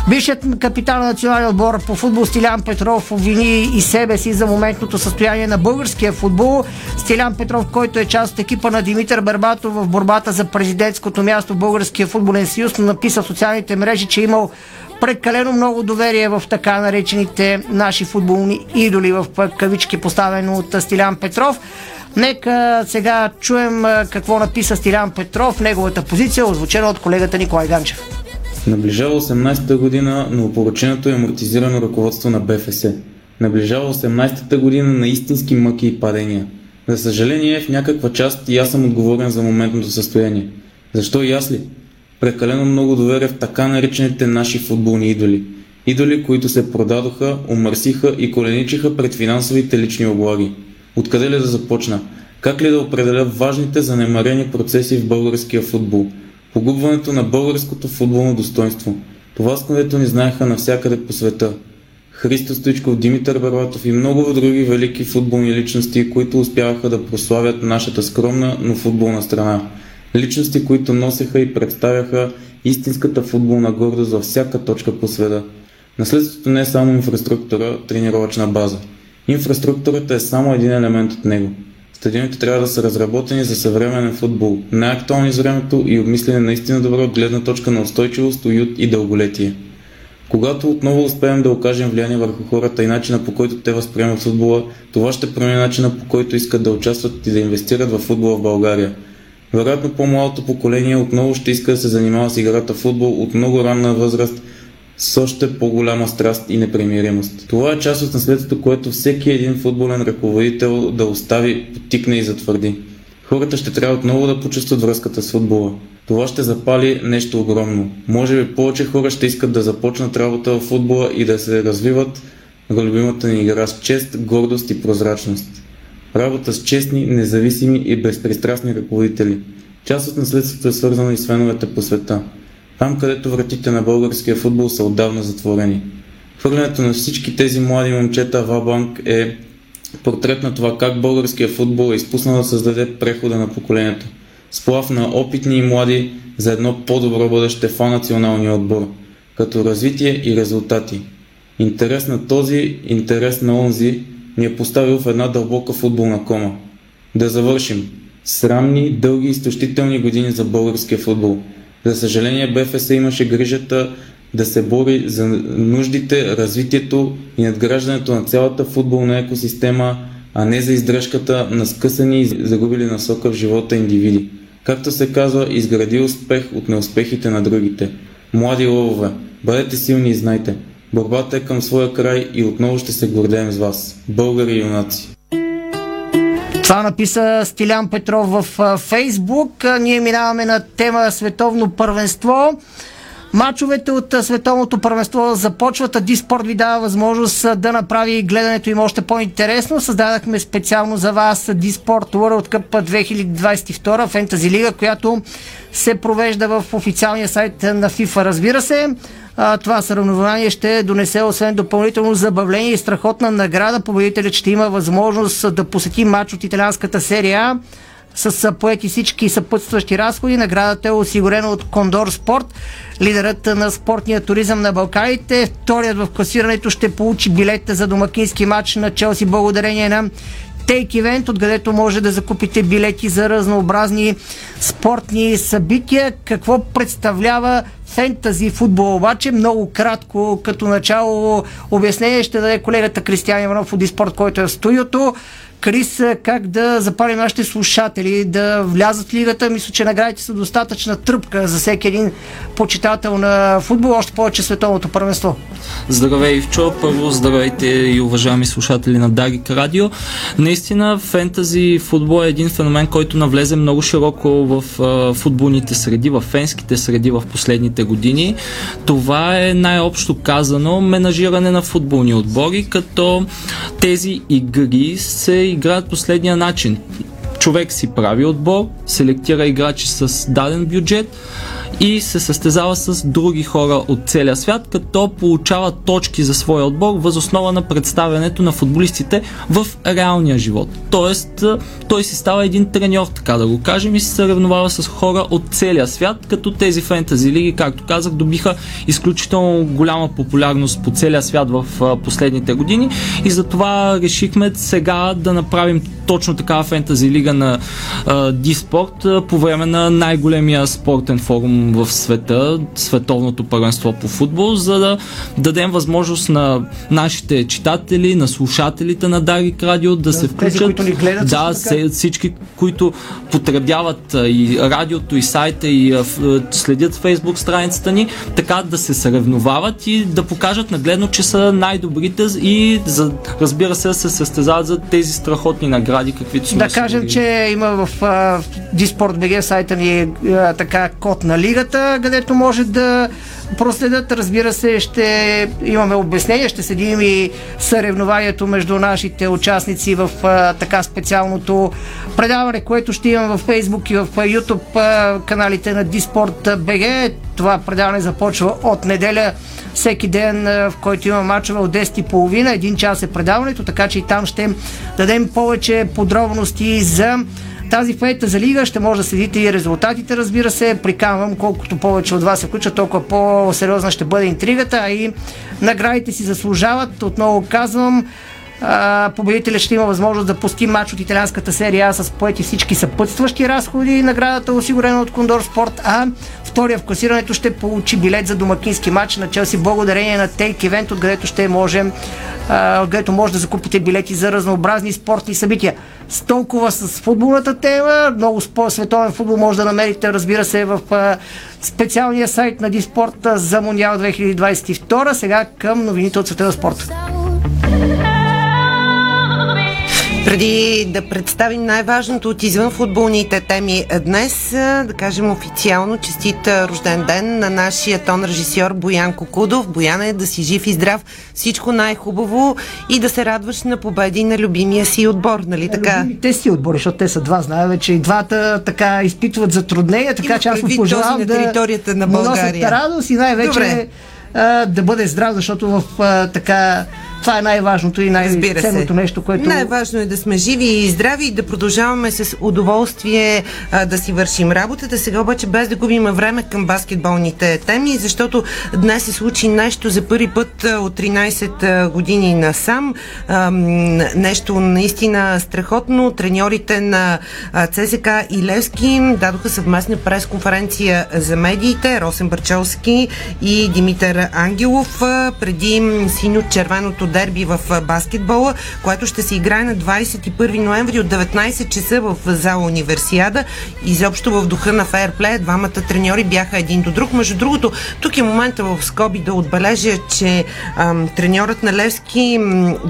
Бившият капитан на националния отбор по футбол Стилян Петров обвини и себе си за моментното състояние на българския футбол. Стилян Петров, който е част от екипа на Димитър Бербатов в борбата за президентското място в Българския футболен съюз, написа в социалните мрежи, че е имал прекалено много доверие в така наречените наши футболни идоли, в кавички поставено от Стилян Петров. Нека сега чуем какво написа Стилян Петров, неговата позиция, озвучена от колегата Николай Ганчев. Наближава осемнадесета година, новопоръченото и амортизирано ръководство на Б Ф С. Наближава осемнадесета година на истински мъки и падения. За съжаление, в някаква част и аз съм отговорен за моментното състояние. Защо и аз ли? Прекалено много доверя в така наречените наши футболни идоли. Идоли, които се продадоха, умърсиха и коленичиха пред финансовите лични облаги. Откъде ли да започна? Как ли да определя важните занемарени процеси в българския футбол? Погубването на българското футболно достоинство. Това, с което ни знаеха навсякъде по света. Христо Стоичков, Димитър Бербатов и много други велики футболни личности, които успяваха да прославят нашата скромна, но футболна страна. Личности, които носеха и представяха истинската футболна гордост във всяка точка по света. Наследството не е само инфраструктура, тренировъчна база. Инфраструктурата е само един елемент от него. Стадионите трябва да са разработени за съвременен футбол, най-актуални за времето и обмислени наистина добро от гледна точка на устойчивост, уют и дълголетие. Когато отново успеем да окажем влияние върху хората и начина, по който те възприемат футбола, това ще промени начина, по който искат да участват и да инвестират в футбола в България. Вероятно по-младото поколение отново ще иска да се занимава с играта в футбол от много ранна възраст, с още по-голяма страст и непримиримост. Това е част от наследството, което всеки един футболен ръководител да остави, потикне и затвърди. Хората ще трябва отново да почувстват връзката с футбола. Това ще запали нещо огромно. Може би повече хора ще искат да започнат работа в футбола и да се развиват в любимата ни игра с чест, гордост и прозрачност. Работа с честни, независими и безпристрастни ръководители. Част от наследството е свързано и с феновете по света. Там, където вратите на българския футбол са отдавна затворени. Хвърлянето на всички тези млади момчета в А-банк е портрет на това как българския футбол е изпуснал да създаде прехода на поколението. Сплав на опитни и млади за едно по-добро бъдеще в националния отбор, като развитие и резултати. Интерес на този, интерес на онзи ни е поставил в една дълбока футболна кома. Да завършим. Срамни, дълги и изтощителни години за българския футбол. За съжаление, Б Ф С имаше грижата да се бори за нуждите, развитието и надграждането на цялата футболна екосистема, а не за издръжката на скъсани и загубили насока в живота индивиди. Както се казва, изгради успех от неуспехите на другите. Млади лъвове, бъдете силни и знайте, борбата е към своя край и отново ще се гордеем с вас. Българи юнаци! Това написа Стилян Петров в Фейсбук. Ние минаваме на тема Световно първенство. Мачовете от Световното първенство започват, а Диспорт ви дава възможност да направи гледането им още по-интересно. Създадахме специално за вас Disport World Cup две хиляди двадесет и втора фентази лига, която се провежда в официалния сайт на FIFA, разбира се. Това съревнование ще донесе освен допълнително забавление и страхотна награда. Победителят ще има възможност да посети матч от италианската серия А с поети всички съпътстващи разходи. Наградата е осигурена от Condor Sport, лидерът на спортния туризъм на Балканите. Вторият в класирането ще получи билет за домакински матч на Челси благодарение на Take Event, откъдето може да закупите билети за разнообразни спортни събития. Какво представлява фентази футбол обаче? Много кратко като начало обяснение ще даде колегата Кристиан Иванов от Диспорт, който е в студиото. Крис, как да запалим нашите слушатели да влязат в лигата? Мисля, че наградите са достатъчна тръпка за всеки един почитател на футбол, още повече световното първенство. Здравей, Ивчо! Първо здравейте и уважаеми слушатели на Дарик Радио. Наистина, фентази футбол е един феномен, който навлезе много широко в футболните среди, в фенските среди в последните години. Това е най-общо казано менажиране на футболни отбори, като тези игри се играят последния начин. Човек си прави отбор, селектира играчи с даден бюджет и се състезава с други хора от целия свят, като получава точки за своя отбор въз основа на представянето на футболистите в реалния живот. Тоест, той си става един треньор, така да го кажем, и се съревновава с хора от целия свят, като тези фентази лиги, както казах, добиха изключително голяма популярност по целия свят в последните години и затова решихме сега да направим точно такава фентази лига на Диспорт по време на най-големия спортен форум в света, световното първенство по футбол, за да дадем възможност на нашите читатели, на слушателите на Дарик Радио да, да се включат. Тези, които ни гледат, да, се, всички, които потребяват и радиото, и сайта, и следят Фейсбук страницата ни, така да се съревновават и да покажат нагледно, че са най-добрите и за, разбира се, се състезават за тези страхотни награди, каквито сме. Да кажем, че има в uh, Disport.bg сайта ни uh, така код на лигата, където може да проследят. Разбира се, ще имаме обяснение, ще следим и съревнованието между нашите участници в а, така специалното предаване, което ще имам в Facebook и в YouTube а, каналите на Disport.bg. Това предаване започва от неделя, всеки ден, а, в който има мачове от десет и тридесет, един час е предаването, така че и там ще дадем повече подробности за тази фейта за лига. Ще може да следите и резултатите, разбира се. Приканвам, колкото повече от вас се включат, толкова по-сериозна ще бъде интригата, а и наградите си заслужават. Отново казвам, победителят ще има възможност да пусти матч от италианската серия А с поети всички съпътстващи разходи. Наградата е осигурена от Кондор Спорт, а втория в класирането ще получи билет за домакински матч на Челси благодарение на Take Event, откъдето ще може, откъдето може да закупите билети за разнообразни спортни събития. С толкова с футболната тема, много световен футбол може да намерите, разбира се, в специалния сайт на Диспорта за Мондиал две хиляди двадесет и втора. Сега към новините от света на спорта. Преди да представим най-важното от извън футболните теми днес, да кажем официално честит рожден ден на нашия тон режисьор Боян Кокудов. Бояне, да си жив и здрав, всичко най-хубаво и да се радваш на победи на любимия си отбор, нали така? Те си отбори, защото те са два, знаем, че и двата така изпитват затруднения, така има, че аз пожелавам да на територията на България радост и най-вече а, да бъде здрав, защото в а, така това е най-важното и най-ценното нещо, което... Най-важно е да сме живи и здрави и да продължаваме с удоволствие а, да си вършим работата. Сега обаче без да губим време към баскетболните теми, защото днес се случи нещо за първи път а, от тринадесет години насам. А, нещо наистина страхотно. Треньорите на ЦСК и Левски дадоха съвместна пресконференция за медиите. Росен Барчовски и Димитър Ангелов а, преди синьо-червеното дерби в баскетбола, което ще се играе на двадесет и първи ноември от деветнадесет часа в зала Универсиада. Изобщо в духа на фейерплея двамата треньори бяха един до друг. Между другото, тук е момента в скоби да отбележа, че ам, треньорът на Левски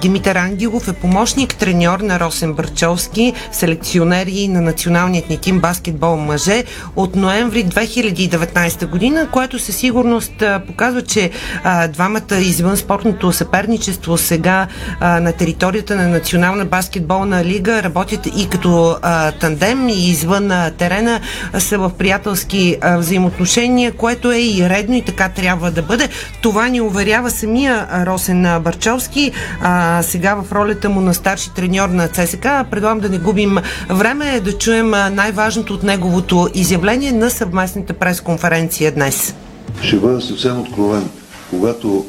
Димитър Ангелов е помощник треньор на Росен Барчовски, селекционер и на националният ни тим баскетбол мъже от ноември две хиляди и деветнадесета година, което със сигурност а, показва, че а, двамата извън спортното съперничество сега а, на територията на Национална баскетболна лига работят и като а, тандем и извън а, терена а, са в приятелски а, взаимоотношения, което е и редно и така трябва да бъде. Това ни уверява самия Росен Барчовски, а, сега в ролята му на старши треньор на ЦСКА. Предлагам да не губим време, да чуем най-важното от неговото изявление на съвместната пресконференция днес. Ще бъда съвсем откровен. Когато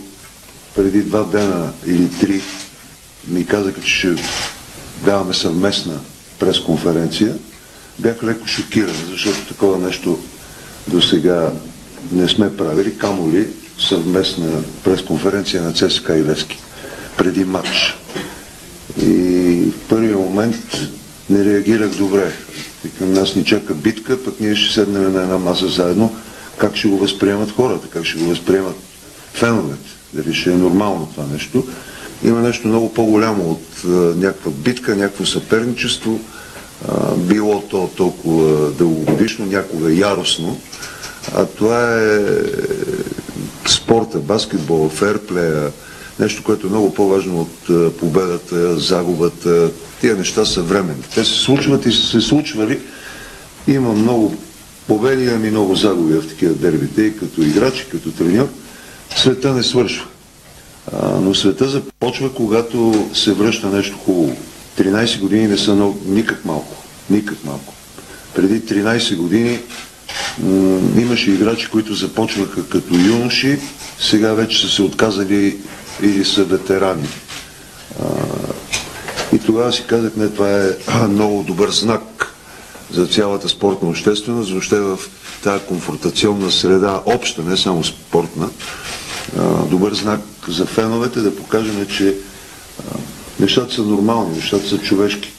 преди два дена или три ми казаха, че ще даваме съвместна пресконференция, бях леко шокиран, защото такова нещо до сега не сме правили, камо ли съвместна пресконференция на ЦСКА и Левски преди матч. И в първия момент не реагирах добре. Към нас ни чака битка, пък ние ще седнем на една маса заедно. Как ще го възприемат хората, как ще го възприемат феновете, дали ще е нормално това нещо. Има нещо много по-голямо от а, някаква битка, някакво съперничество. А, било то толкова дългогодишно, някога яростно. А това е спорта, баскетбол, ферплея, нещо, което е много по-важно от победата, загубата. Тия неща са временни. Те се случват и са се случвали. Има много победи, има и много загуби в такива дербите. И като играч, и като треньор, света не свършва. А, но света започва, когато се връща нещо хубаво. тринадесет години не са много, никак малко. Никак малко. Преди тринадесет години м- имаше играчи, които започваха като юноши, сега вече са се отказали или са ветерани. А, и тогава си казах, не, това е много добър знак за цялата спортна общественост, защото в тази конфронтационна среда, обща, не само спортна, а, добър знак за феновете да покажем, че а, нещата са нормални, нещата са човешки.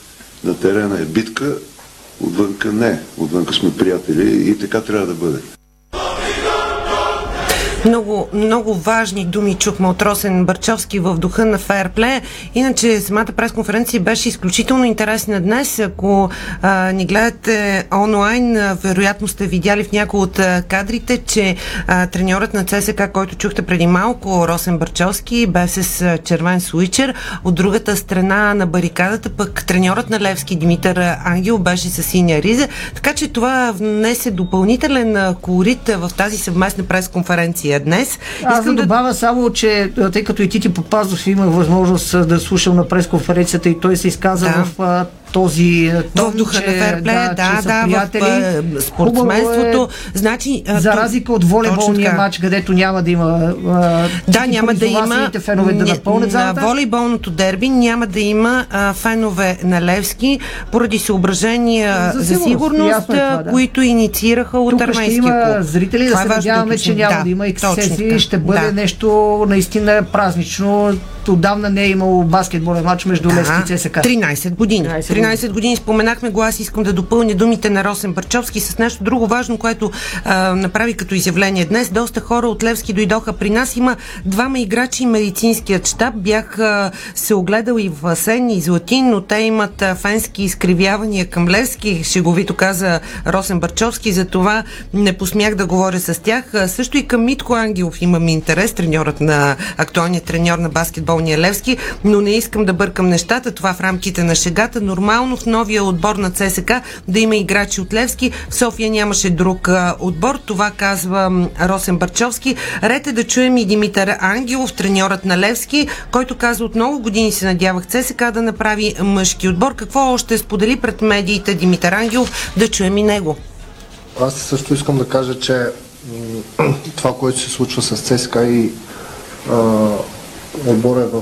На терена е битка, отвънка не, отвънка сме приятели и така трябва да бъде. Много, много важни думи чухме от Росен Барчовски в духа на фейерплея. Иначе самата пресконференция беше изключително интересна днес. Ако а, ни гледате онлайн, а, вероятно сте видяли в някои от а, кадрите, че а, треньорът на ЦСКА, който чухте преди малко, Росен Барчовски, бе с а, червен суичер. От другата страна на барикадата пък треньорът на Левски Димитър Ангел беше с синя риза. Така че това внесе допълнителен колорит в тази съвместна пресконференция днес. Аз Искам да добавя да... само, че тъй като и Тити Попазов имах възможност да слушам на пресконференцията и той се изказа да. в а, този тон, духа че, на ферплея, да, да, че да, са приятели. В, спортсменството. Е, значи, а, за разлика от волейболния матч, където няма да има а, да, няма да има фенове да напълнят на волейболното дерби, няма да има а, фенове на Левски поради съображения за сигурност, за сигурност това, да. които инициираха от армейския клуб. Тук ще има зрители, да се надяваме, че няма да има ексцесии, ще бъде да. нещо наистина празнично. Отдавна не е имало баскетболен матч между Левски и ЦСКА. тринадесет години. тринадесет години споменахме го, аз искам да допълня думите на Росен Барчовски с нещо друго важно, което а, направи като изявление днес. Доста хора от Левски дойдоха при нас. Има двама играчи и медицинският щаб. Бях а, се огледал и в Асен и Златин, но те имат а, фенски изкривявания към Левски. Шеговито каза Росен Барчовски, затова не посмях да говоря с тях. А, също и към Митко Ангелов имам интерес, треньорът на актуалният треньор на баскетболния Левски, но не искам да бъркам нещата. Това в рамките на шегата. Нормално в новия отбор на ЦСКА да има играчи от Левски. В София нямаше друг а, отбор. Това казва Росен Барчовски. Ред е да чуем и Димитър Ангелов, треньорът на Левски, който каза: от много години се надявах ЦСКА да направи мъжки отбор. Какво още сподели пред медиите Димитър Ангелов? Да чуем и него. Аз също искам да кажа, че това, което се случва с ЦСКА и а, отбора е в,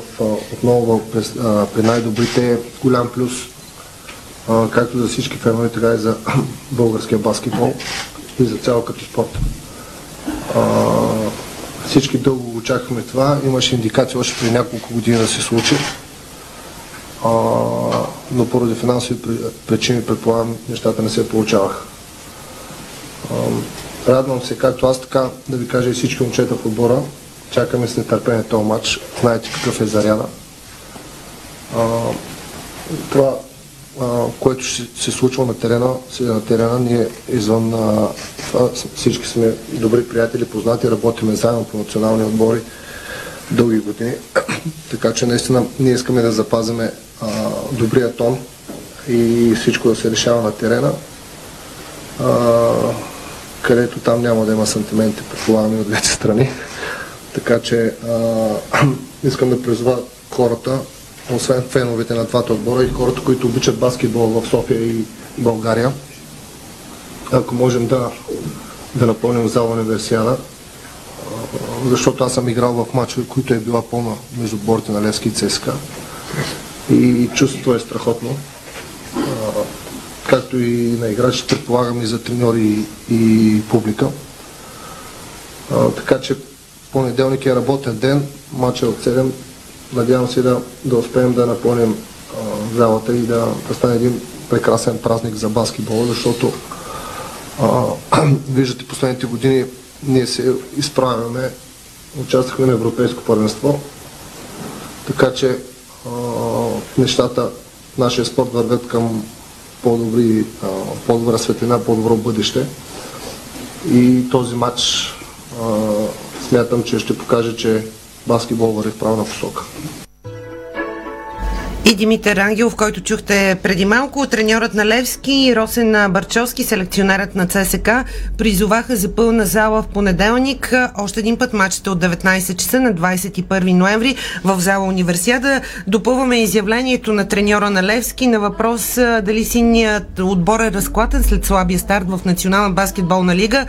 отново през, а, при най-добрите, голям плюс както за всички фенове, така и за българския баскетбол и за цял като спорт. Всички дълго очакваме това. Имаше индикация още при няколко години да се случи. А, но поради финансови причини, предполагам, нещата не се получаваха. Радвам се, както аз, така да ви кажа и всички момчета в отбора. Чакаме с нетърпение този матч. Знаете какъв е заряда. А, това, а, което ще се случва на терена, на терена ние извън а, това, всички сме добри приятели, познати, работиме заедно по национални отбори дълги години. Така че наистина ние искаме да запазиме а, добрия тон и всичко да се решава на терена. А, където там няма да има сантименти, предполагаме от двете страни. Така че а, искам да призова хората, освен феновете на двата отбора и хората, които обичат баскетбол в София и България, ако можем да, да напълним зала Универсиада, защото аз съм играл в матчове, които е била пълна между борите на Левски и ЦСКА. И чувството е страхотно. А, както и на играчите, предполагам и за треньори и, и публика. А, така че понеделник е работен ден, матчът е от седем. Надявам се да, да успеем да напълним а, залата и да, да стане един прекрасен празник за баскетбола, защото а, виждате последните години ние се изправяме, участвахме на европейско първенство, така че а, нещата, нашия спорт вървят към по-добри, а, по-добра светлина, по-добро бъдеще и този матч а, смятам, че ще покаже, че баскетбол върви в правилна посока. И Димитър Ангелов, който чухте преди малко, треньорът на Левски, Росен Барчовски, селекционерът на ЦСКА, призоваха за пълна зала в понеделник. Още един път матчът от деветнайсет часа на двайсет и първи ноември в зала Универсиада. Допълваме изявлението на треньора на Левски на въпрос дали синият отбор е разклатен след слабия старт в Национална баскетболна лига.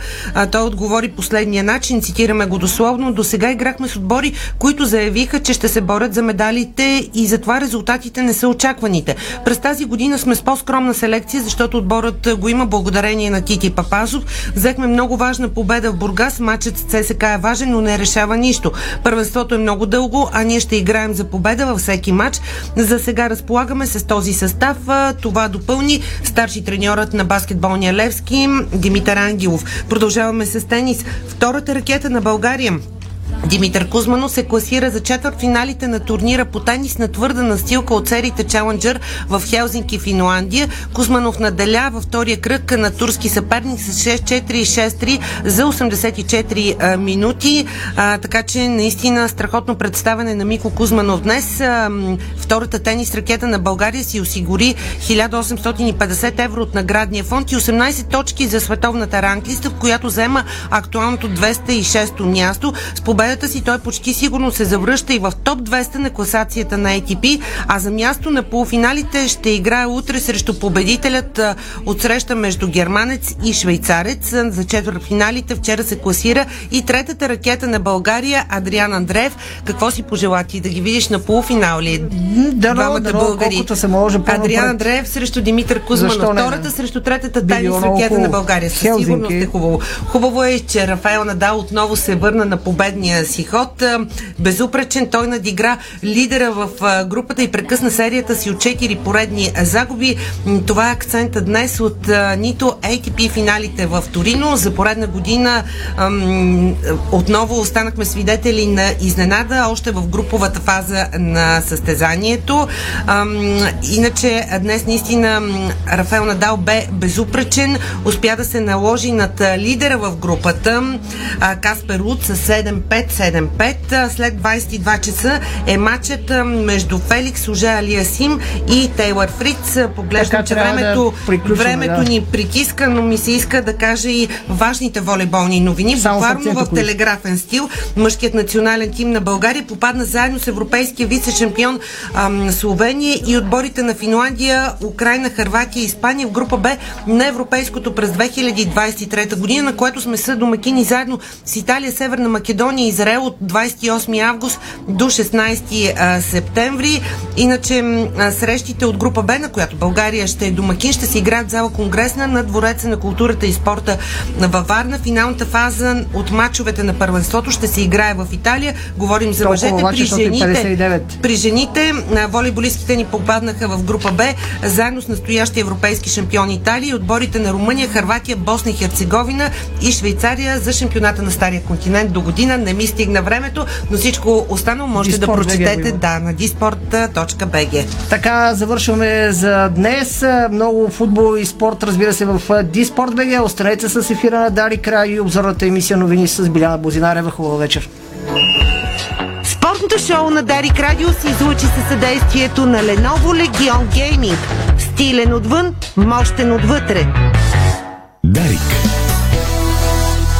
Той отговори последния начин, цитираме го дословно: "До сега играхме с отбори, които заявиха, че ще се борят за медалите и затова резултатите не са очакваните. През тази година сме с по-скромна селекция, защото отборът го има благодарение на Тити Папазов. Взехме много важна победа в Бургас. Матчът с ЦСКА е важен, но не решава нищо. Първенството е много дълго, а ние ще играем за победа във всеки матч. За сега разполагаме с този състав." Това допълни старши треньорът на баскетболния Левски Димитър Ангелов. Продължаваме с тенис. Втората ракета на България Димитар Кузманов се класира за четвъртфиналите на турнира по тенис на твърда настилка от сериите Челенджър в Хелзинки, Финландия. Кузманов наделя във втория кръг на турски съперник с шест четири и шест три за осемдесет и четири минути. А, така че наистина страхотно представяне на Мико Кузманов днес. А, втората тенис ракета на България си осигури хиляда осемстотин и петдесет евро от наградния фонд и осемнайсет точки за световната ранглиста, в която заема актуалното двеста и шесто място. С победата си той почти сигурно се завръща и в топ двеста на класацията на Ей Ти Пи, а за място на полуфиналите ще играе утре срещу победителят от среща между германец и швейцарец. За четвъртфиналите вчера се класира и третата ракета на България Адриан Андреев. Какво си пожела ти? Да ги видиш на полуфинал ли? Да, двамата да, българи. Се може, Адриан Андреев срещу Димитър Кузманов. Втората срещу третата тенис ракета на България. Със сигурност е хубаво. Хубаво е, че Рафаел Надал отново се върна на победния си ход. Безупречен той надигра лидера в групата и прекъсна серията си от четири поредни загуби. Това е акцента днес от нито Ей Ти Пи финалите в Торино. За поредна година ам, отново останахме свидетели на изненада още в груповата фаза на състезанието. Ам, иначе днес наистина Рафаел Надал бе безупречен. Успя да се наложи над лидера в групата Каспер Руд с седем пет седем пет. След двайсет и два часа е матчът между Феликс Уже Алиасим и Тейлър Фриц. Поглеждам, че времето, да времето да. ни притиска, но ми се иска да кажа и важните волейболни новини. Букварно в телеграфен стил. Мъжкият национален тим на България попадна заедно с европейския вице-шампион ам, Словения и отборите на Финландия, Украина, Хърватия и Испания в група Б на Европейското през две хиляди двайсет и трета година, на което сме съдомакини заедно с Италия, Северна Македония и Израел от двадесет и осми август до шестнадесети септември. Иначе срещите от група Б, на която България ще е домакин, ще се играят в зала Конгресна на Двореца на културата и спорта във Варна. Финалната фаза от мачовете на първенството ще се играе в Италия. Говорим за мъжете. При жените, при жените волейболистките ни попаднаха в група Б заедно с настоящи европейски шампиони Италия и отборите на Румъния, Хърватия, Босна и Херцеговина и Швейцария за шампионата на Стария континент до година. Не ми стигна времето, но всичко останало можете Disport да прочетете да, на диспорт точка би джи. Така, завършваме за днес. Много футбол и спорт, разбира се, в Disport.bg. Останете с ефира на Дарик и обзорната емисия новини с Биляна Бозинарева. Хубава вечер. Спортното шоу на Дарик Радио се излучи със съдействието на Lenovo Legion Gaming. Стилен отвън, мощен отвътре. Дарик.